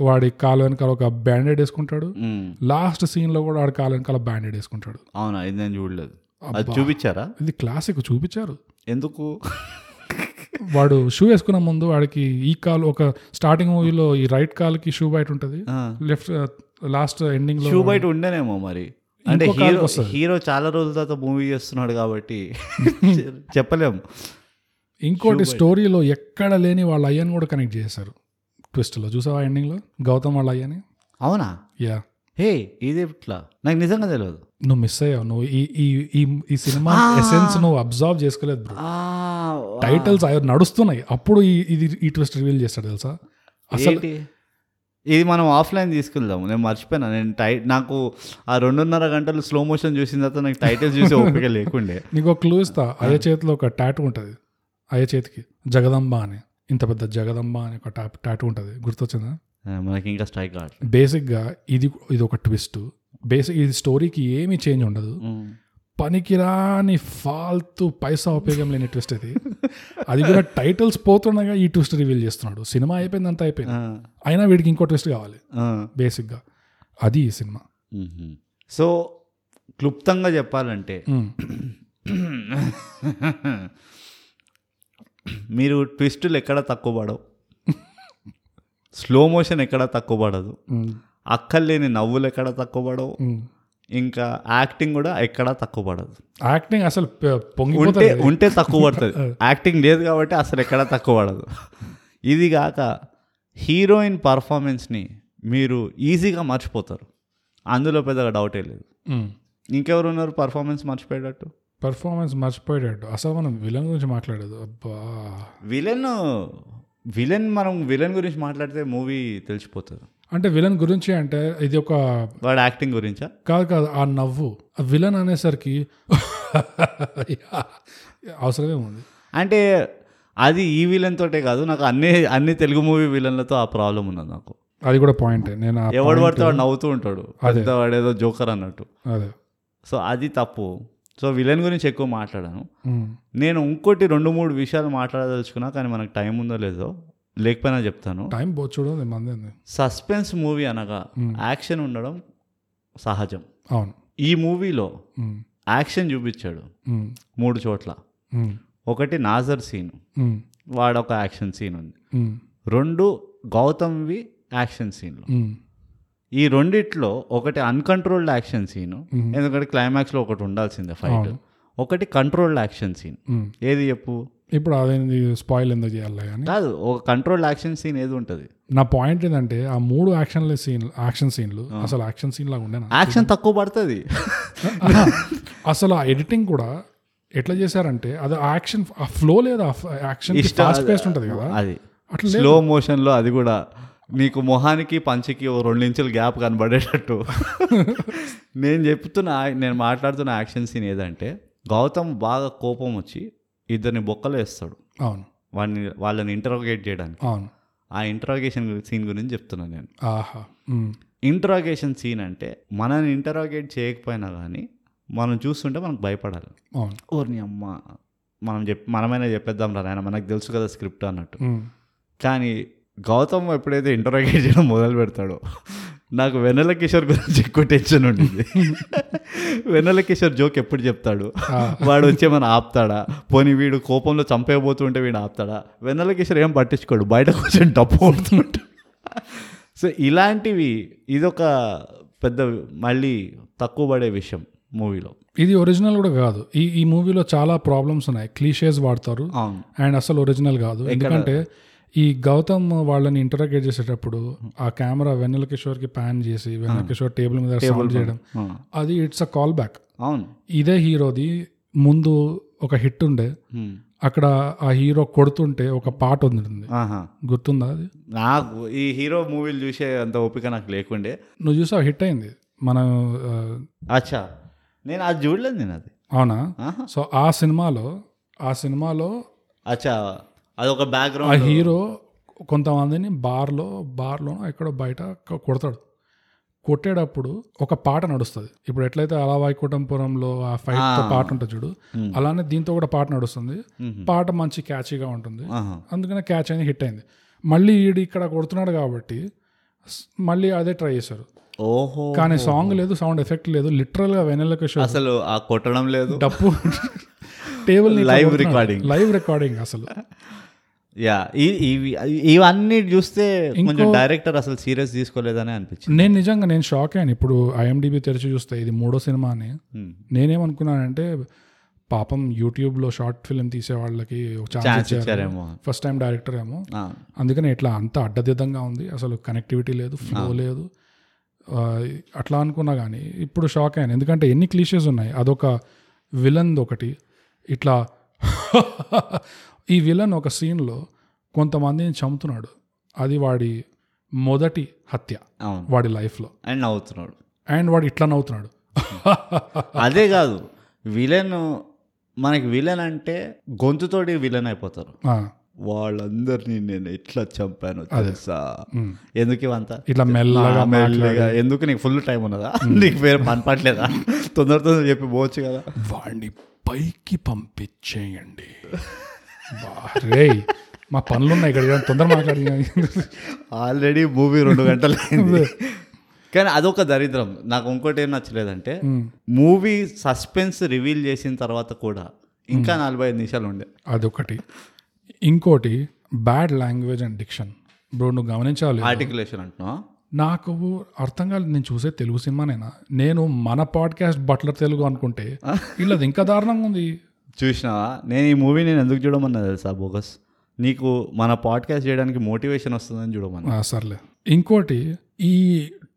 వాడి కాలు వెనకాల ఒక బ్యాండేడ్ వేసుకుంటాడు, లాస్ట్ సీన్లో కూడా వాడి కాలు వెనకాల బ్యాండేడ్ వేసుకుంటాడు. అవునా, ఇది నేను చూడలేదు. చూపించారా? ఇది క్లాసిక్, చూపించారు. ఎందుకు? వాడు షూ వేసుకున్న ముందు వాడికి ఈ కాలు, ఒక స్టార్టింగ్ మూవీలో ఈ రైట్ కాలుకి షూ బయట ఉంటుంది, లెఫ్ట్ లాస్ట్ ఎండింగ్ లో షూ బయట ఉండేనేమో. మరి అంటే హీరో చాలా రోజుల తర్వాత మూవీ చేస్తున్నాడు కాబట్టి చెప్పలేము. ఇంకోటి స్టోరీలో ఎక్కడ లేని వాళ్ళ అయ్యని కూడా కనెక్ట్ చేశారు ట్విస్ట్లో. చూసావా ఎండింగ్లో గౌతమ్ వాళ్ళ అయ్యని? అవునా? యా. హే, ఇది ఇట్లా నాకు నిజంగా తెలియదు. నువ్వు మిస్ అయ్యావు, నువ్వు ఈ సినిమా ఎసెన్స్ నువ్వు అబ్జర్వ్ చేసుకోలేదు. టైటిల్స్ నడుస్తున్నాయి అప్పుడు ఈ ట్విస్ట్ రివీల్ చేస్తాడు తెలుసా. అసలు ఇది మనం ఆఫ్లైన్ తీసుకెళ్దాము. నేను మర్చిపోయినా, నేను నాకు ఆ 2.5 గంటలు స్లో మోషన్ చూసిన తర్వాత నాకు టైటిల్స్ చూసే ఓపిక లేకుండే. నీకు ఒక క్లూ ఇస్తా, అయ్య చేతిలో ఒక టాటూ ఉంటుంది, అయ్య చేతికి జగదంబ అని, ఇంత పెద్ద జగదంబ అని ఒక టాటూ ఉంటుంది. గుర్తొచ్చిందా మనకి? ఇంకా స్ట్రైక్ కావట్లేదు. బేసిక్గా ఇది ఒక ట్విస్ట్. ఇది స్టోరీకి ఏమీ చేంజ్ ఉండదు, పనికిరాని ఫాల్తు పైసా ఉపయోగం లేని ట్విస్ట్ ఇది. అది కూడా టైటిల్స్ పోతుండగా ఈ ట్విస్ట్ రివీల్ చేస్తున్నాడు. సినిమా అయిపోయింది, అంతా అయిపోయింది, అయినా వీడికి ఇంకో ట్విస్ట్ కావాలి బేసిక్గా. అది ఈ సినిమా. సో క్లుప్తంగా చెప్పాలంటే మీరు ట్విస్టులు ఎక్కడ తక్కువ పడవు, స్లో మోషన్ ఎక్కడ తక్కువ పడదు, అక్కర్లేని నవ్వులు ఎక్కడ తక్కువ పడవు, ఇంకా యాక్టింగ్ కూడా ఎక్కడ తక్కువ పడదు. యాక్టింగ్ అసలు ఉంటే తక్కువ పడుతుంది, యాక్టింగ్ లేదు కాబట్టి అసలు ఎక్కడ తక్కువ పడదు. ఇది కాక హీరోయిన్ పర్ఫార్మెన్స్ని మీరు ఈజీగా మర్చిపోతారు, అందులో పెద్దగా డౌటే లేదు. ఇంకెవరు ఉన్నారు పర్ఫార్మెన్స్ మర్చిపోయేటట్టు? పర్ఫార్మెన్స్ మర్చిపోయేటట్టు అసలు మనం విలన్ గురించి మాట్లాడదు. అబ్బా, విలన్ గురించి మాట్లాడితే మూవీ తెలిసిపోతుంది. అంటే విలన్ గురించి అంటే ఇది ఒక వాడు యాక్టింగ్ గురించా? కాదు, ఆ నవ్వు. విలన్ అనేసరికి అవసరమే ఉంది. అంటే అది ఈ విలన్ తోటే కాదు, నాకు అన్ని తెలుగు మూవీ విలన్లతో ఆ ప్రాబ్లం ఉన్నది నాకు. అది కూడా పాయింట్. నేను ఎవడు పడితే వాడు నవ్వుతూ ఉంటాడు, అంత వాడేదో జోకర్ అన్నట్టు. అదే, సో అది తప్పు. సో విలన్ గురించి ఎక్కువ మాట్లాడాను నేను. ఇంకోటి 2-3 విషయాలు మాట్లాడదలుచుకున్నా, కానీ మనకు టైం ఉందో లేదో, లేకపోయినా చెప్తాను. టైం చూడండి. సస్పెన్స్ మూవీ అనగా యాక్షన్ ఉండడం సహజం. అవును, ఈ మూవీలో యాక్షన్ చూపించాడు 3 చోట్ల. ఒకటి నాజర్ సీన్, వాడొక యాక్షన్ సీన్ ఉంది. 2 గౌతమ్వి యాక్షన్ సీన్లు. ఈ 2ట్లో ఒకటి అన్కంట్రోల్డ్ యాక్షన్ సీను, ఎందుకంటే క్లైమాక్స్లో ఒకటి ఉండాల్సిందే ఫైట్, ఒకటి కంట్రోల్డ్ యాక్షన్ సీన్. ఏది చెప్పు ఇప్పుడు? అదేంది స్పాయిల్ ఎందుకు చేయాలి కానీ, కాదు, ఒక కంట్రోల్డ్ యాక్షన్ సీన్ ఏది ఉంటుంది. నా పాయింట్ ఏంటంటే ఆ 3 యాక్షన్ సీన్లు అసలు యాక్షన్ సీన్ లాగా ఉండే, యాక్షన్ తక్కువ పడుతుంది. అసలు ఆ ఎడిటింగ్ కూడా ఎట్లా చేశారంటే అది యాక్షన్ ఆ ఫ్లో లేదు, ఆ యాక్షన్ ఫాస్ట్ పేస్ ఉంటుంది కదా, అది అట్లా స్లో మోషన్లో. అది కూడా నీకు మొహానికి పంచికి ఓ 2 ఇంచుల గ్యాప్ కనబడేటట్టు. నేను మాట్లాడుతున్న యాక్షన్ సీన్ ఏదంటే, గౌతమ్ బాగా కోపం వచ్చి ఇద్దరిని బొక్కలు వేస్తాడు. అవును, వాళ్ళని ఇంటరోగేట్ చేయడానికి. అవును, ఆ ఇంటరోగేషన్ సీన్ గురించి చెప్తున్నాను నేను. ఆహా, ఇంటరోగేషన్ సీన్ అంటే మనల్ని ఇంటరోగేట్ చేయకపోయినా కానీ మనం చూస్తుంటే మనకు భయపడాలి. ఓర్ని అమ్మ మనమైనా చెప్పేద్దాం రా నాయన, మనకు తెలుసు కదా స్క్రిప్ట్ అన్నట్టు. కానీ గౌతమ్ ఎప్పుడైతే ఇంటరోగేట్ చేయడం మొదలు పెడతాడో, నాకు వెన్నెల కిషోర్ గురించి ఎక్కువ టెన్షన్ ఉండింది. వెన్నెల కిషోర్ జోక్ ఎప్పుడు చెప్తాడు, వాడు వచ్చి ఏమైనా ఆపుతాడా, పోనీ వీడు కోపంలో చంపేయబోతుంటే వీడు ఆపుతాడా, వెన్నెల కిషోర్ ఏం పట్టించుకోడు, బయట కూర్చొని డప్పు కొడుతుంటాడు. సో ఇలాంటివి, ఇదొక పెద్ద మళ్ళీ తక్కువ పడే విషయం మూవీలో. ఇది ఒరిజినల్ కూడా కాదు. ఈ మూవీలో చాలా ప్రాబ్లమ్స్ ఉన్నాయి. క్లీషేస్ వాడతారు అండ్ అసలు ఒరిజినల్ కాదు. ఎందుకంటే ఈ గౌతమ్ వాళ్ళని ఇంటరాగేట్ చేసేటప్పుడు ఆ కెమెరా వెన్నెల కిషోర్కి ప్యాన్ చేసి వెన్నెల కిషోర్ టేబుల్ మీద సౌండ్ చేయడం, అది ఇట్స్ అ కాల్ బ్యాక్. ఇదే హీరోది ముందు ఒక హిట్ ఉండే, అక్కడ ఆ హీరో కొడుతుంటే ఒక పాట ఉంది, గుర్తుందా? అది నాకు ఈ హీరో మూవీలు చూసే అంత ఓపిక నాకు లేకుండే. నువ్వు చూసావు, హిట్ అయింది మనం. అచ్చా, నేను అది చూడలేదు. నేను అది అవునా? సో ఆ సినిమాలో అచ్చా, అదొక బ్యాక్గ్రౌండ్. ఆ హీరో కొంతమందిని బార్లోనో ఎక్కడో బయట కొడతాడు. కొట్టేటప్పుడు ఒక పాట నడుస్తుంది. ఇప్పుడు ఎట్లయితే అలా వైకుంఠంపురంలో ఆ ఫైట్ పాట ఉంటుంది చూడు, అలానే దీంతో కూడా పాట నడుస్తుంది. పాట మంచి క్యాచీగా ఉంటుంది, అందుకనే క్యాచ్ అయింది, హిట్ అయింది. మళ్ళీ వీడు ఇక్కడ కొడుతున్నాడు కాబట్టి మళ్ళీ అదే ట్రై చేశారు. ఓహో, కానీ సాంగ్ లేదు, సౌండ్ ఎఫెక్ట్ లేదు, లిటరల్ గా వెన్నెల కిషోర్ అసలు ఆ కొట్టడం లేదు, డప్పు టేబుల్ లైవ్ రికార్డింగ్ అసలు. యా, ఇవన్నీ చూస్తే కొంచెం డైరెక్టర్ అసలు సీరియస్ తీసుకోలేదని అనిపించింది. నేను నిజంగా షాక్ అయ్యాను. ఇప్పుడు IMDb తెరిచి చూస్తే ఇది 3వ సినిమా అని. నేనేమనుకున్నానంటే పాపం యూట్యూబ్లో షార్ట్ ఫిల్మ్ తీసే వాళ్ళకి ఛాన్స్ ఇచ్చారేమో, ఫస్ట్ టైం డైరెక్టర్ ఏమో, అందుకని ఇట్లా అంత అడ్డదిద్దంగా ఉంది, అసలు కనెక్టివిటీ లేదు, ఫ్లో లేదు అట్లా అనుకున్నా. కానీ ఇప్పుడు షాక్ అయ్యాను, ఎందుకంటే ఎన్ని క్లీషేస్ ఉన్నాయి. అదొక విలన్ ఒకటి ఇట్లా. ఈ విలన్ ఒక సీన్లో కొంతమందిని చంపుతున్నాడు, అది వాడి మొదటి హత్య వాడి లైఫ్లో, అండ్ నవ్వుతున్నాడు, అండ్ వాడు ఇట్లా నవ్వుతున్నాడు. అదే కాదు, విలన్ అంటే గొంతుతోటి విలన్ అయిపోతారు. వాళ్ళందరినీ నేను ఎట్లా చంపాను తెలుసా, ఎందుకు ఇవంతా ఇట్లా మెల్లగా, ఎందుకు నీకు ఫుల్ టైం ఉన్నదా, నీకు పేరు పనిపట్లేదా, తొందర తొందర చెప్పి పోవచ్చు కదా, వాడిని పైకి పంపించేయండి, మా పనులు ఉన్నాయి ఇక్కడ, తొందర మాట్లాడినా. ఆల్రెడీ మూవీ 2 గంటలు అయింది. కానీ అదొక దరిద్రం. నాకు ఇంకోటి ఏం నచ్చలేదంటే, మూవీ సస్పెన్స్ రివీల్ చేసిన తర్వాత కూడా ఇంకా 45 నిమిషాలు ఉండే. అదొకటి. ఇంకోటి bad language and diction. Bro నువ్వు గమనించాలి, ఆర్టికులేషన్ అంటున్నా. నాకు అర్థం కాలేదు, నేను చూసే తెలుగు సినిమానేనా? నేను మన పాడ్కాస్ట్ బట్లర్ తెలుగు అనుకుంటే ఇళ్ళది ఇంకా దారుణంగా ఉంది. చూసినావా? నేను ఈ మూవీ నేను ఎందుకు చూడమన్నా తెలుసా, బోగస్, నీకు మన పాడ్కాస్ట్ చేయడానికి మోటివేషన్ వస్తుందని చూడమన్నా. సర్లే. ఇంకోటి, ఈ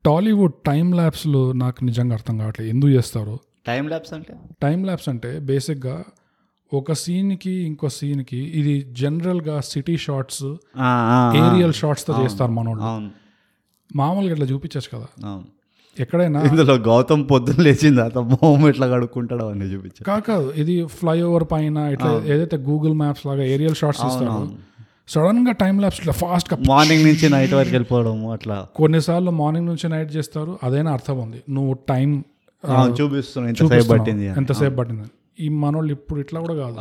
టాలీవుడ్ టైం ల్యాబ్స్లు నాకు నిజంగా అర్థం కావట్లేదు, ఎందుకు చేస్తారు టైం ల్యాబ్స్ అంటే? టైం ల్యాబ్స్ అంటే బేసిక్గా ఒక సీన్కి ఇంకో సీన్కి, ఇది జనరల్గా సిటీ షాట్స్, ఏరియల్ షాట్స్తో చేస్తారు మనోళ్ళు. మామూలుగా ఇట్లా చూపించచ్చు కదా ఎక్కడైనా. ఇందులో గౌతమ్ పొద్దున్న లేచిందా మోహం ఎట్లా కడుక్కుంటాడో అని చూపించారు. కాదు, ఇది ఫ్లైఓవర్ పైన ఇట్లా ఏదైతే గూగుల్ మ్యాప్స్ లాగా ఏరియల్ షాట్స్ ఇస్తారో, సడన్ గా టైం ల్యాబ్స్ ఇట్లా ఫాస్ట్ గా మార్నింగ్ నుంచి నైట్ వరకు వెళ్ళిపోవడం. అట్లా కొన్నిసార్లు మార్నింగ్ నుంచి నైట్ చేస్తారు, అదైనా అర్థం ఉంది, నువ్వు టైం చూపిస్తున్నావు ఎంతసేపు పట్టింది. ఈ మనోళ్ళు ఇప్పుడు ఇట్లా కూడా కాదు,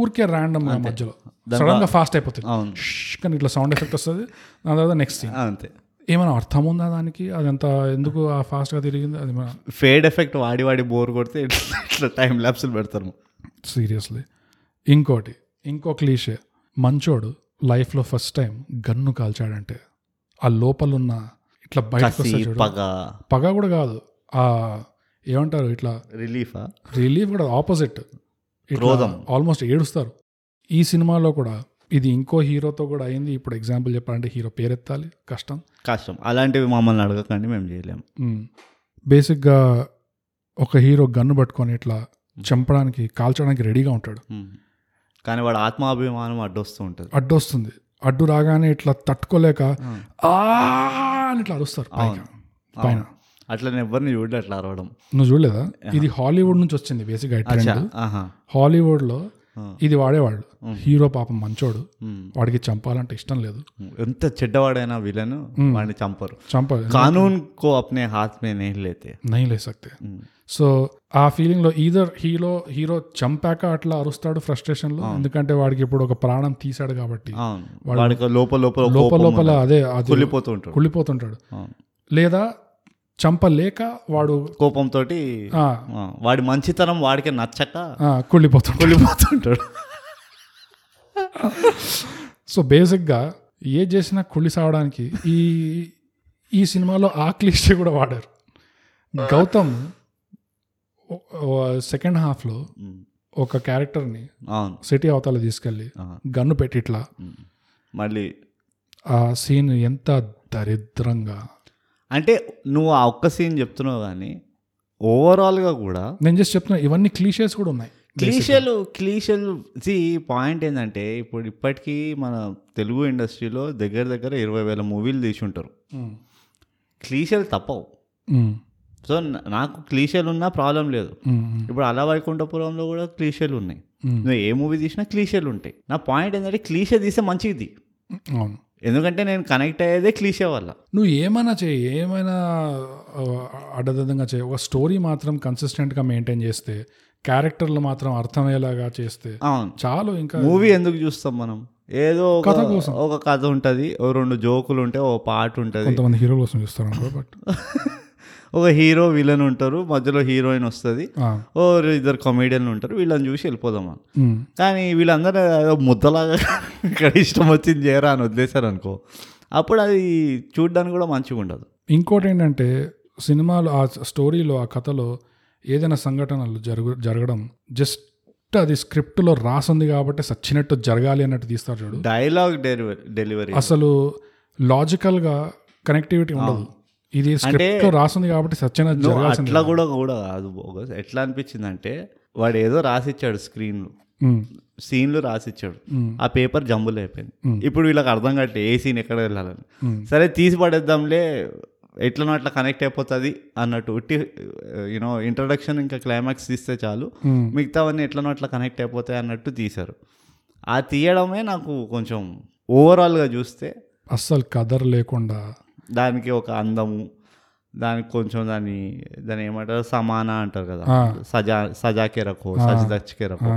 ఊరికే ర్యాండమ్ మధ్యలో సడన్ గా ఫాస్ట్ అయిపోతుంది, కానీ ఇట్లా సౌండ్ ఎఫెక్ట్ వస్తుంది, దాని తర్వాత నెక్స్ట్ థింగ్ అంతే. ఏమైనా అర్థం ఉందా దానికి? అదంతా ఎందుకు ఫాస్ట్గా తిరిగింది? అది మన ఫేడ్ ఎఫెక్ట్ వాడి బోర్ కొడితే ఇట్లా టైం ల్యాబ్స్లు పెడతారు సీరియస్లీ. ఇంకో క్లీషే, మంచోడు లైఫ్లో ఫస్ట్ టైం గన్ను కాల్చాడంటే ఆ లోపల ఉన్న ఇట్లా బయటకు పగ కూడా కాదు, ఆ ఏమంటారు ఇట్లా రిలీఫ్ కూడా ఆపోజిట్, ఆల్మోస్ట్ ఏడుస్తారు. ఈ సినిమాలో కూడా ఇది ఇంకో హీరోతో కూడా అయింది. ఇప్పుడు ఎగ్జాంపుల్ చెప్పాలంటే హీరో పేరెత్తాలి, కష్టం. అలాంటివి మమ్మల్ని అడగకండి, మేము చేయలేము. బేసిక్గా ఒక హీరో గన్ను పట్టుకొని ఇట్లా చంపడానికి కాల్చడానికి రెడీగా ఉంటాడు, కానీ వాడు ఆత్మాభిమానం అడ్డొస్తుంది. అడ్డు రాగానే ఇట్లా తట్టుకోలేక ఆ అని ఇట్లా అరుస్తారు పైన. అట్లా ఎవరిని చూడలే అట్లా అరవడం. నువ్వు చూడలేదా? ఇది హాలీవుడ్ నుంచి వచ్చింది బేసిక్ గా. హాలీవుడ్ లో ఇది వాడేవాడు. హీరో పాపం మంచోడు, వాడికి చంపాలంటే ఇష్టం లేదు. ఎంత చెడ్డవాడైనా విలన్ వాడిని చంపరు. కానూన్ కో అప్నే హాత్ మే నహీ లేతే, నహీ లే సక్తే. సో ఆ ఫీలింగ్ లో ఈదర్ హీరో చంపాక అట్లా అరుస్తాడు ఫ్రస్ట్రేషన్ లో, ఎందుకంటే వాడికి ఇప్పుడు ఒక ప్రాణం తీసాడు కాబట్టి లోపల అదే కుళ్ళిపోతుంటాడు, లేదా చంపలేక వాడు కోపంతో వాడి మంచితనం వాడికి నచ్చక కుళ్ళిపోతుంటాడు. సో బేసిక్గా ఏ చేసినా కుళ్ళి సావడానికి ఈ ఈ సినిమాలో ఆ క్లిష్టే కూడా వాడారు. గౌతమ్ సెకండ్ హాఫ్లో ఒక క్యారెక్టర్ని సిటీ అవతల తీసుకెళ్ళి గన్ను పెట్టి ఇట్లా, మళ్ళీ ఆ సీన్ ఎంత దరిద్రంగా అంటే నువ్వు ఆ ఒక్క సీన్ చెప్తున్నావు కానీ ఓవరాల్గా కూడా నేను జస్ట్ చెప్తున్నా ఇవన్నీ క్లీషేస్ కూడా ఉన్నాయి. క్లీషేలు పాయింట్ ఏంటంటే ఇప్పుడు ఇప్పటికీ మన తెలుగు ఇండస్ట్రీలో దగ్గర దగ్గర 20,000 మూవీలు తీసి ఉంటారు. క్లీషేలు తప్పవు. సో నాకు క్లీషేలు ఉన్నా ప్రాబ్లం లేదు. ఇప్పుడు అలా వైకుంఠపురంలో కూడా క్లీషేలు ఉన్నాయి. నువ్వు ఏ మూవీ తీసినా క్లీషేలు ఉంటాయి. నా పాయింట్ ఏంటంటే క్లీషే తీస్తే మంచిది. అవును, ఎందుకంటే నేను కనెక్ట్ అయ్యేదే క్లీషే వల్ల. నువ్వు ఏమైనా చేయి, ఏమైనా అడ్డదంగా చేయి, ఒక స్టోరీ మాత్రం కన్సిస్టెంట్గా మెయింటైన్ చేస్తే, క్యారెక్టర్లు మాత్రం అర్థమయ్యేలాగా చేస్తే చాలు. ఇంకా మూవీ ఎందుకు చూస్తాం మనం? ఏదో కథ కోసం. ఒక కథ ఉంటుంది, ఓ రెండు జోకులు ఉంటాయి, ఓ పాట ఉంటుంది. కొంతమంది హీరో కోసం చూస్తారు. బట్ ఒక హీరో విలన్ ఉంటారు, మధ్యలో హీరోయిన్ వస్తుంది, ఓ ఇద్దరు కమేడియన్లు ఉంటారు, వీళ్ళని చూసి వెళ్ళిపోదాం అని. కానీ వీళ్ళందరూ ముద్దలాగా ఇక్కడ ఇష్టం వచ్చింది చేయరా అని వదిలేశారు అనుకో, అప్పుడు అది చూడ్డానికి కూడా మంచిగా ఉండదు. ఇంకోటి ఏంటంటే సినిమాలో ఆ స్టోరీలో ఆ కథలో ఏదైనా సంఘటనలు జరగడం జస్ట్ అది స్క్రిప్ట్లో రాసింది కాబట్టి సచ్చినట్టు జరగాలి అన్నట్టు తీస్తారు చూడు. డైలాగ్ డెలివరీ అసలు లాజికల్గా కనెక్టివిటీ ఉండదు. ఇది స్క్రిప్ట్ రాసింది కాబట్టి అట్లా కూడా కాదు. బోగస్ ఎట్లా అనిపించింది అంటే వాడు ఏదో రాసిచ్చాడు, సీన్లు రాసిచ్చాడు, ఆ పేపర్ జంబులు అయిపోయింది. ఇప్పుడు వీళ్ళకి అర్థం కావట్లేదు ఏ సీన్ ఎక్కడ వెళ్ళాలని. సరే తీసి పడేద్దాంలే, ఎట్లనో అట్లా కనెక్ట్ అయిపోతుంది అన్నట్టు. యూనో ఇంట్రడక్షన్ ఇంకా క్లైమాక్స్ తీస్తే చాలు, మిగతావన్నీ ఎట్లనో అట్లా కనెక్ట్ అయిపోతాయి అన్నట్టు తీశారు. ఆ తీయడమే నాకు కొంచెం ఓవరాల్గా చూస్తే అస్సలు కదర్ లేకుండా, దానికి ఒక అందము, దానికి కొంచెం దాన్ని ఏమంటారు సమానా అంటారు కదా, సజాకే రకో సజదచ్చకే రకో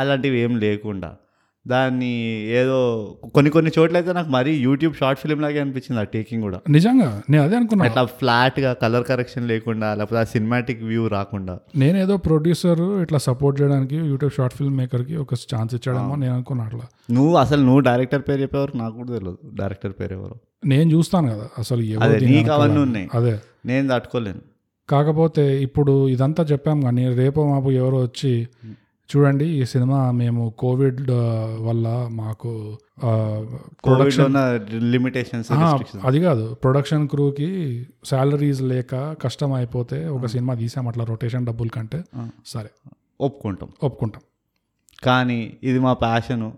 అలాంటివి ఏం లేకుండా దాన్ని ఏదో కొన్ని చోట్ల అయితే నాకు మరీ యూట్యూబ్ షార్ట్ ఫిల్మ్ లాగే అనిపించింది ఆ టేకింగ్ కూడా. నిజంగా నేను అదే అనుకున్నా, ఇట్లా ఫ్లాట్గా కలర్ కరెక్షన్ లేకుండా, లేకపోతే ఆ సినిమాటిక్ వ్యూ రాకుండా. నేనేదో ప్రొడ్యూసర్ ఇట్లా సపోర్ట్ చేయడానికి యూట్యూబ్ షార్ట్ ఫిల్మ్ మేకర్కి ఒక ఛాన్స్ ఇచ్చాడేమో నేను అనుకున్నా. అట్లా నువ్వు డైరెక్టర్ పేరు చెప్పేవారు, నాకు కూడా తెలియదు డైరెక్టర్ పేరు ఎవరు. నేను చూస్తాను కదా అసలు, అదే నేను తట్టుకోలేను. కాకపోతే ఇప్పుడు ఇదంతా చెప్పాం కానీ రేపు మాపు ఎవరో వచ్చి చూడండి ఈ సినిమా మేము కోవిడ్ వల్ల మాకు ప్రొడక్షన్ లిమిటేషన్స్, అది కాదు ప్రొడక్షన్ క్రూకి శాలరీస్ లేక కష్టం అయిపోతే ఒక సినిమా తీసాం అట్లా రొటేషన్ డబ్బుల కంటే, సరే ఒప్పుకుంటాం కానీ ఇది మా ప్యాషను,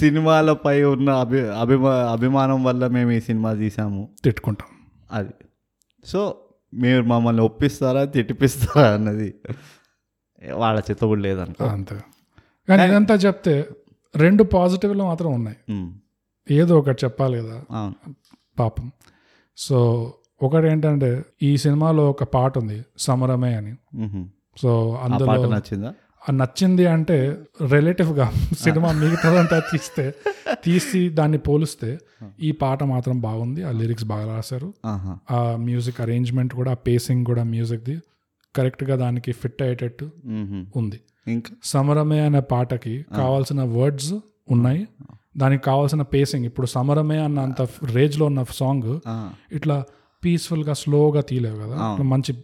సినిమాలపై ఉన్న అభిమానం వల్ల మేము ఈ సినిమా తీసాము, తిట్టుకుంటాం అది. సో మీరు మమ్మల్ని ఒప్పిస్తారా తిట్టిపిస్తారా అన్నది వాళ్ళ చిత్తబుడు లేదనుకో అంతే. కానీ ఇదంతా చెప్తే రెండు పాజిటివ్లు మాత్రం ఉన్నాయి, ఏదో ఒకటి చెప్పాలి కదా పాపం. సో ఒకటి ఏంటంటే ఈ సినిమాలో ఒక పాట ఉంది సమరమే అని. సో అందులో నచ్చింది అంటే రిలేటివ్గా సినిమా మిగతాదంతా తీసి దాన్ని పోలిస్తే ఈ పాట మాత్రం బాగుంది. ఆ లిరిక్స్ బాగా రాశారు, ఆ మ్యూజిక్ అరేంజ్మెంట్ కూడా, ఆ పేసింగ్ కూడా మ్యూజిక్ది కరెక్ట్గా దానికి ఫిట్ అయ్యేటట్టు ఉంది. ఇంకా సమరమే అనే పాటకి కావాల్సిన వర్డ్స్ ఉన్నాయి, దానికి కావాల్సిన పేసింగ్. ఇప్పుడు సమరమే అన్న అంత రేజ్లో ఉన్న సాంగ్ ఇట్లా పీస్ఫుల్గా స్లోగా తీయలేవు కదా, మంచి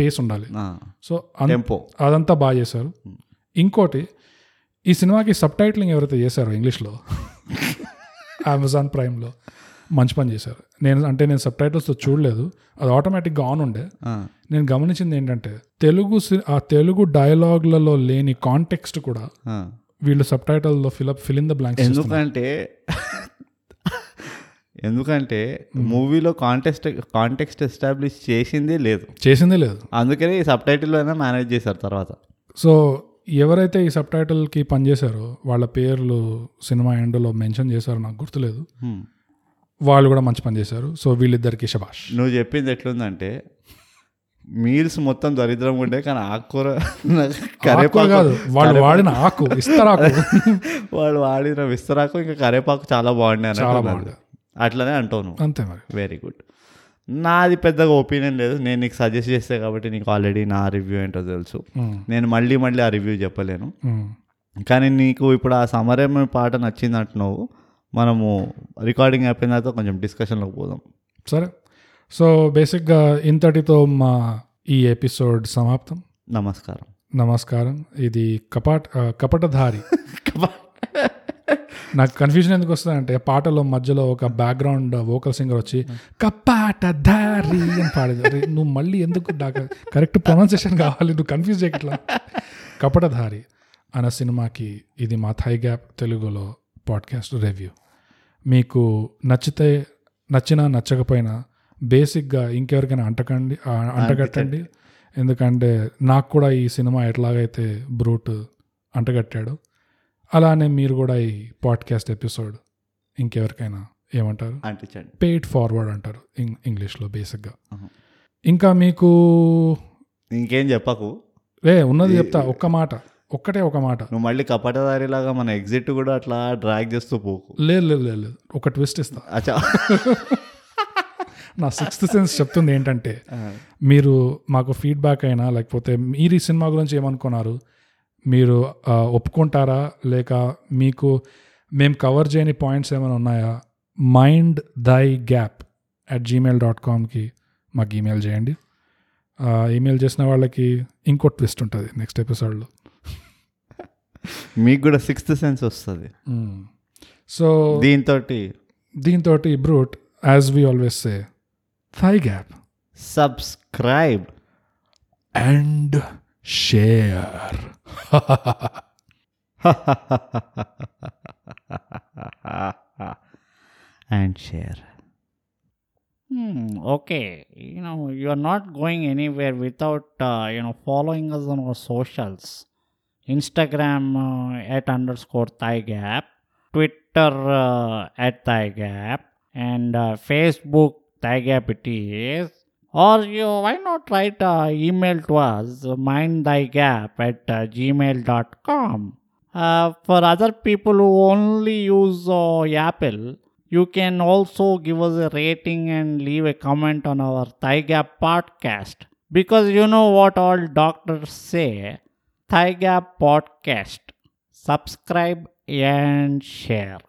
పేస్ ఉండాలి. సో అదంతా బాగా చేశారు. ఇంకోటి ఈ సినిమాకి సబ్ టైటిలింగ్ ఎవరైతే చేశారో ఇంగ్లీష్లో అమెజాన్ ప్రైమ్లో మంచి పని చేశారు. నేను సబ్ టైటిల్స్తో చూడలేదు, అది ఆటోమేటిక్గా ఆన్ ఉండే. నేను గమనించింది ఏంటంటే తెలుగు డైలాగ్లలో లేని కాంటెక్స్ట్ కూడా వీళ్ళు subtitle fill in the blanks ఎందుకంటే మూవీలో కాంటెక్స్ట్ ఎస్టాబ్లిష్ చేసిందే లేదు అందుకనే ఈ సబ్ టైటిల్ అయినా మేనేజ్ చేశారు తర్వాత. సో ఎవరైతే ఈ సబ్ టైటిల్కి పనిచేశారో వాళ్ళ పేర్లు సినిమా ఎండ్లో మెన్షన్ చేశారో నాకు గుర్తులేదు, వాళ్ళు కూడా మంచి పని చేశారు. సో వీళ్ళిద్దరికి శభాష్. నువ్వు చెప్పింది ఎట్లుందంటే మీల్స్ మొత్తం దరిద్రం ఉండే కానీ ఆకుకూర కరేపాకు కాదు, వాళ్ళు వాడిన ఆకు విస్తరాకు, వాళ్ళు వాడిన విస్తరాకు ఇంకా కరేపాకు చాలా బాగుండే అట్లనే అంటాను. అంతే మరి. Very good. నాది పెద్దగా ఒపీనియన్ లేదు, నేను నీకు సజెస్ట్ చేస్తే కాబట్టి నీకు ఆల్రెడీ నా రివ్యూ ఏంటో తెలుసు, నేను మళ్ళీ మళ్ళీ ఆ రివ్యూ చెప్పలేను. కానీ నీకు ఇప్పుడు ఆ సమరం పాట నచ్చింది అంటున్నావు, మనము రికార్డింగ్ అయిపోయిన తర్వాత కొంచెం డిస్కషన్లోకి పోదాం. సరే. సో బేసిక్గా ఇంతటితో మా ఈ ఎపిసోడ్ సమాప్తం. నమస్కారం. నమస్కారం. ఇది కపటధారి. నాకు కన్ఫ్యూజన్ ఎందుకు వస్తుంది అంటే పాటలో మధ్యలో ఒక బ్యాక్గ్రౌండ్ వోకల్ సింగర్ వచ్చి కపాటధారి అని పాడేది. నువ్వు మళ్ళీ ఎందుకు కరెక్ట్ ప్రొనౌన్సియేషన్ కావాలి, నువ్వు కన్ఫ్యూజ్ చేయట్లా. కపటధారి అనే సినిమాకి ఇది మా థై గ్యాప్ తెలుగులో పాడ్కాస్ట్ రివ్యూ. మీకు నచ్చినా నచ్చకపోయినా బేసిక్గా ఇంకెవరికైనా అంటగట్టండి. ఎందుకంటే నాకు కూడా ఈ సినిమా ఎట్లాగైతే బ్రూట్ అంటగట్టాడు, అలానే మీరు కూడా ఈ పాడ్కాస్ట్ ఎపిసోడ్ ఇంకెవరికైనా ఏమంటారు, పేడ్ ఫార్వర్డ్ అంటారు ఇంగ్లీష్లో బేసిక్గా. ఇంకా మీకు ఇంకేం చెప్పకు, ఉన్నది చెప్తా. ఒక్కటే ఒక మాట మళ్ళీ కపటధారి లాగా మన ఎగ్జిట్ కూడా అట్లా డ్రాగ్ చేస్తూ పోకు. లేదు, ఒక ట్విస్ట్ ఇస్తా. నా సిక్స్త్ సెన్స్ చెప్తుంది ఏంటంటే, మీరు మాకు ఫీడ్బ్యాక్ అయినా లేకపోతే మీరు ఈ సినిమా గురించి ఏమనుకున్నారు, మీరు ఒప్పుకుంటారా లేక మీకు మేము కవర్ చేయని పాయింట్స్ ఏమైనా ఉన్నాయా, minddhygap@gmail.com మాకు ఈమెయిల్ చేయండి. ఈమెయిల్ చేసిన వాళ్ళకి ఇంకో ట్విస్ట్ ఉంటుంది నెక్స్ట్ ఎపిసోడ్లో, మీకు కూడా సిక్స్త్ సెన్స్ వస్తుంది. సో దీంతో brute, as we always say, thigh gap, subscribe and share. And share. Okay. You are not going anywhere without, following us on our socials. Instagram @_ThaiGap, Twitter @ThaiGap, and Facebook ThaiGap it is. Or why not write an email to us, minddhygap@gmail.com. For other people who only use Apple, you can also give us a rating and leave a comment on our Thai Gap podcast. Because you know what all doctors say, Thai Gap podcast. Subscribe and share.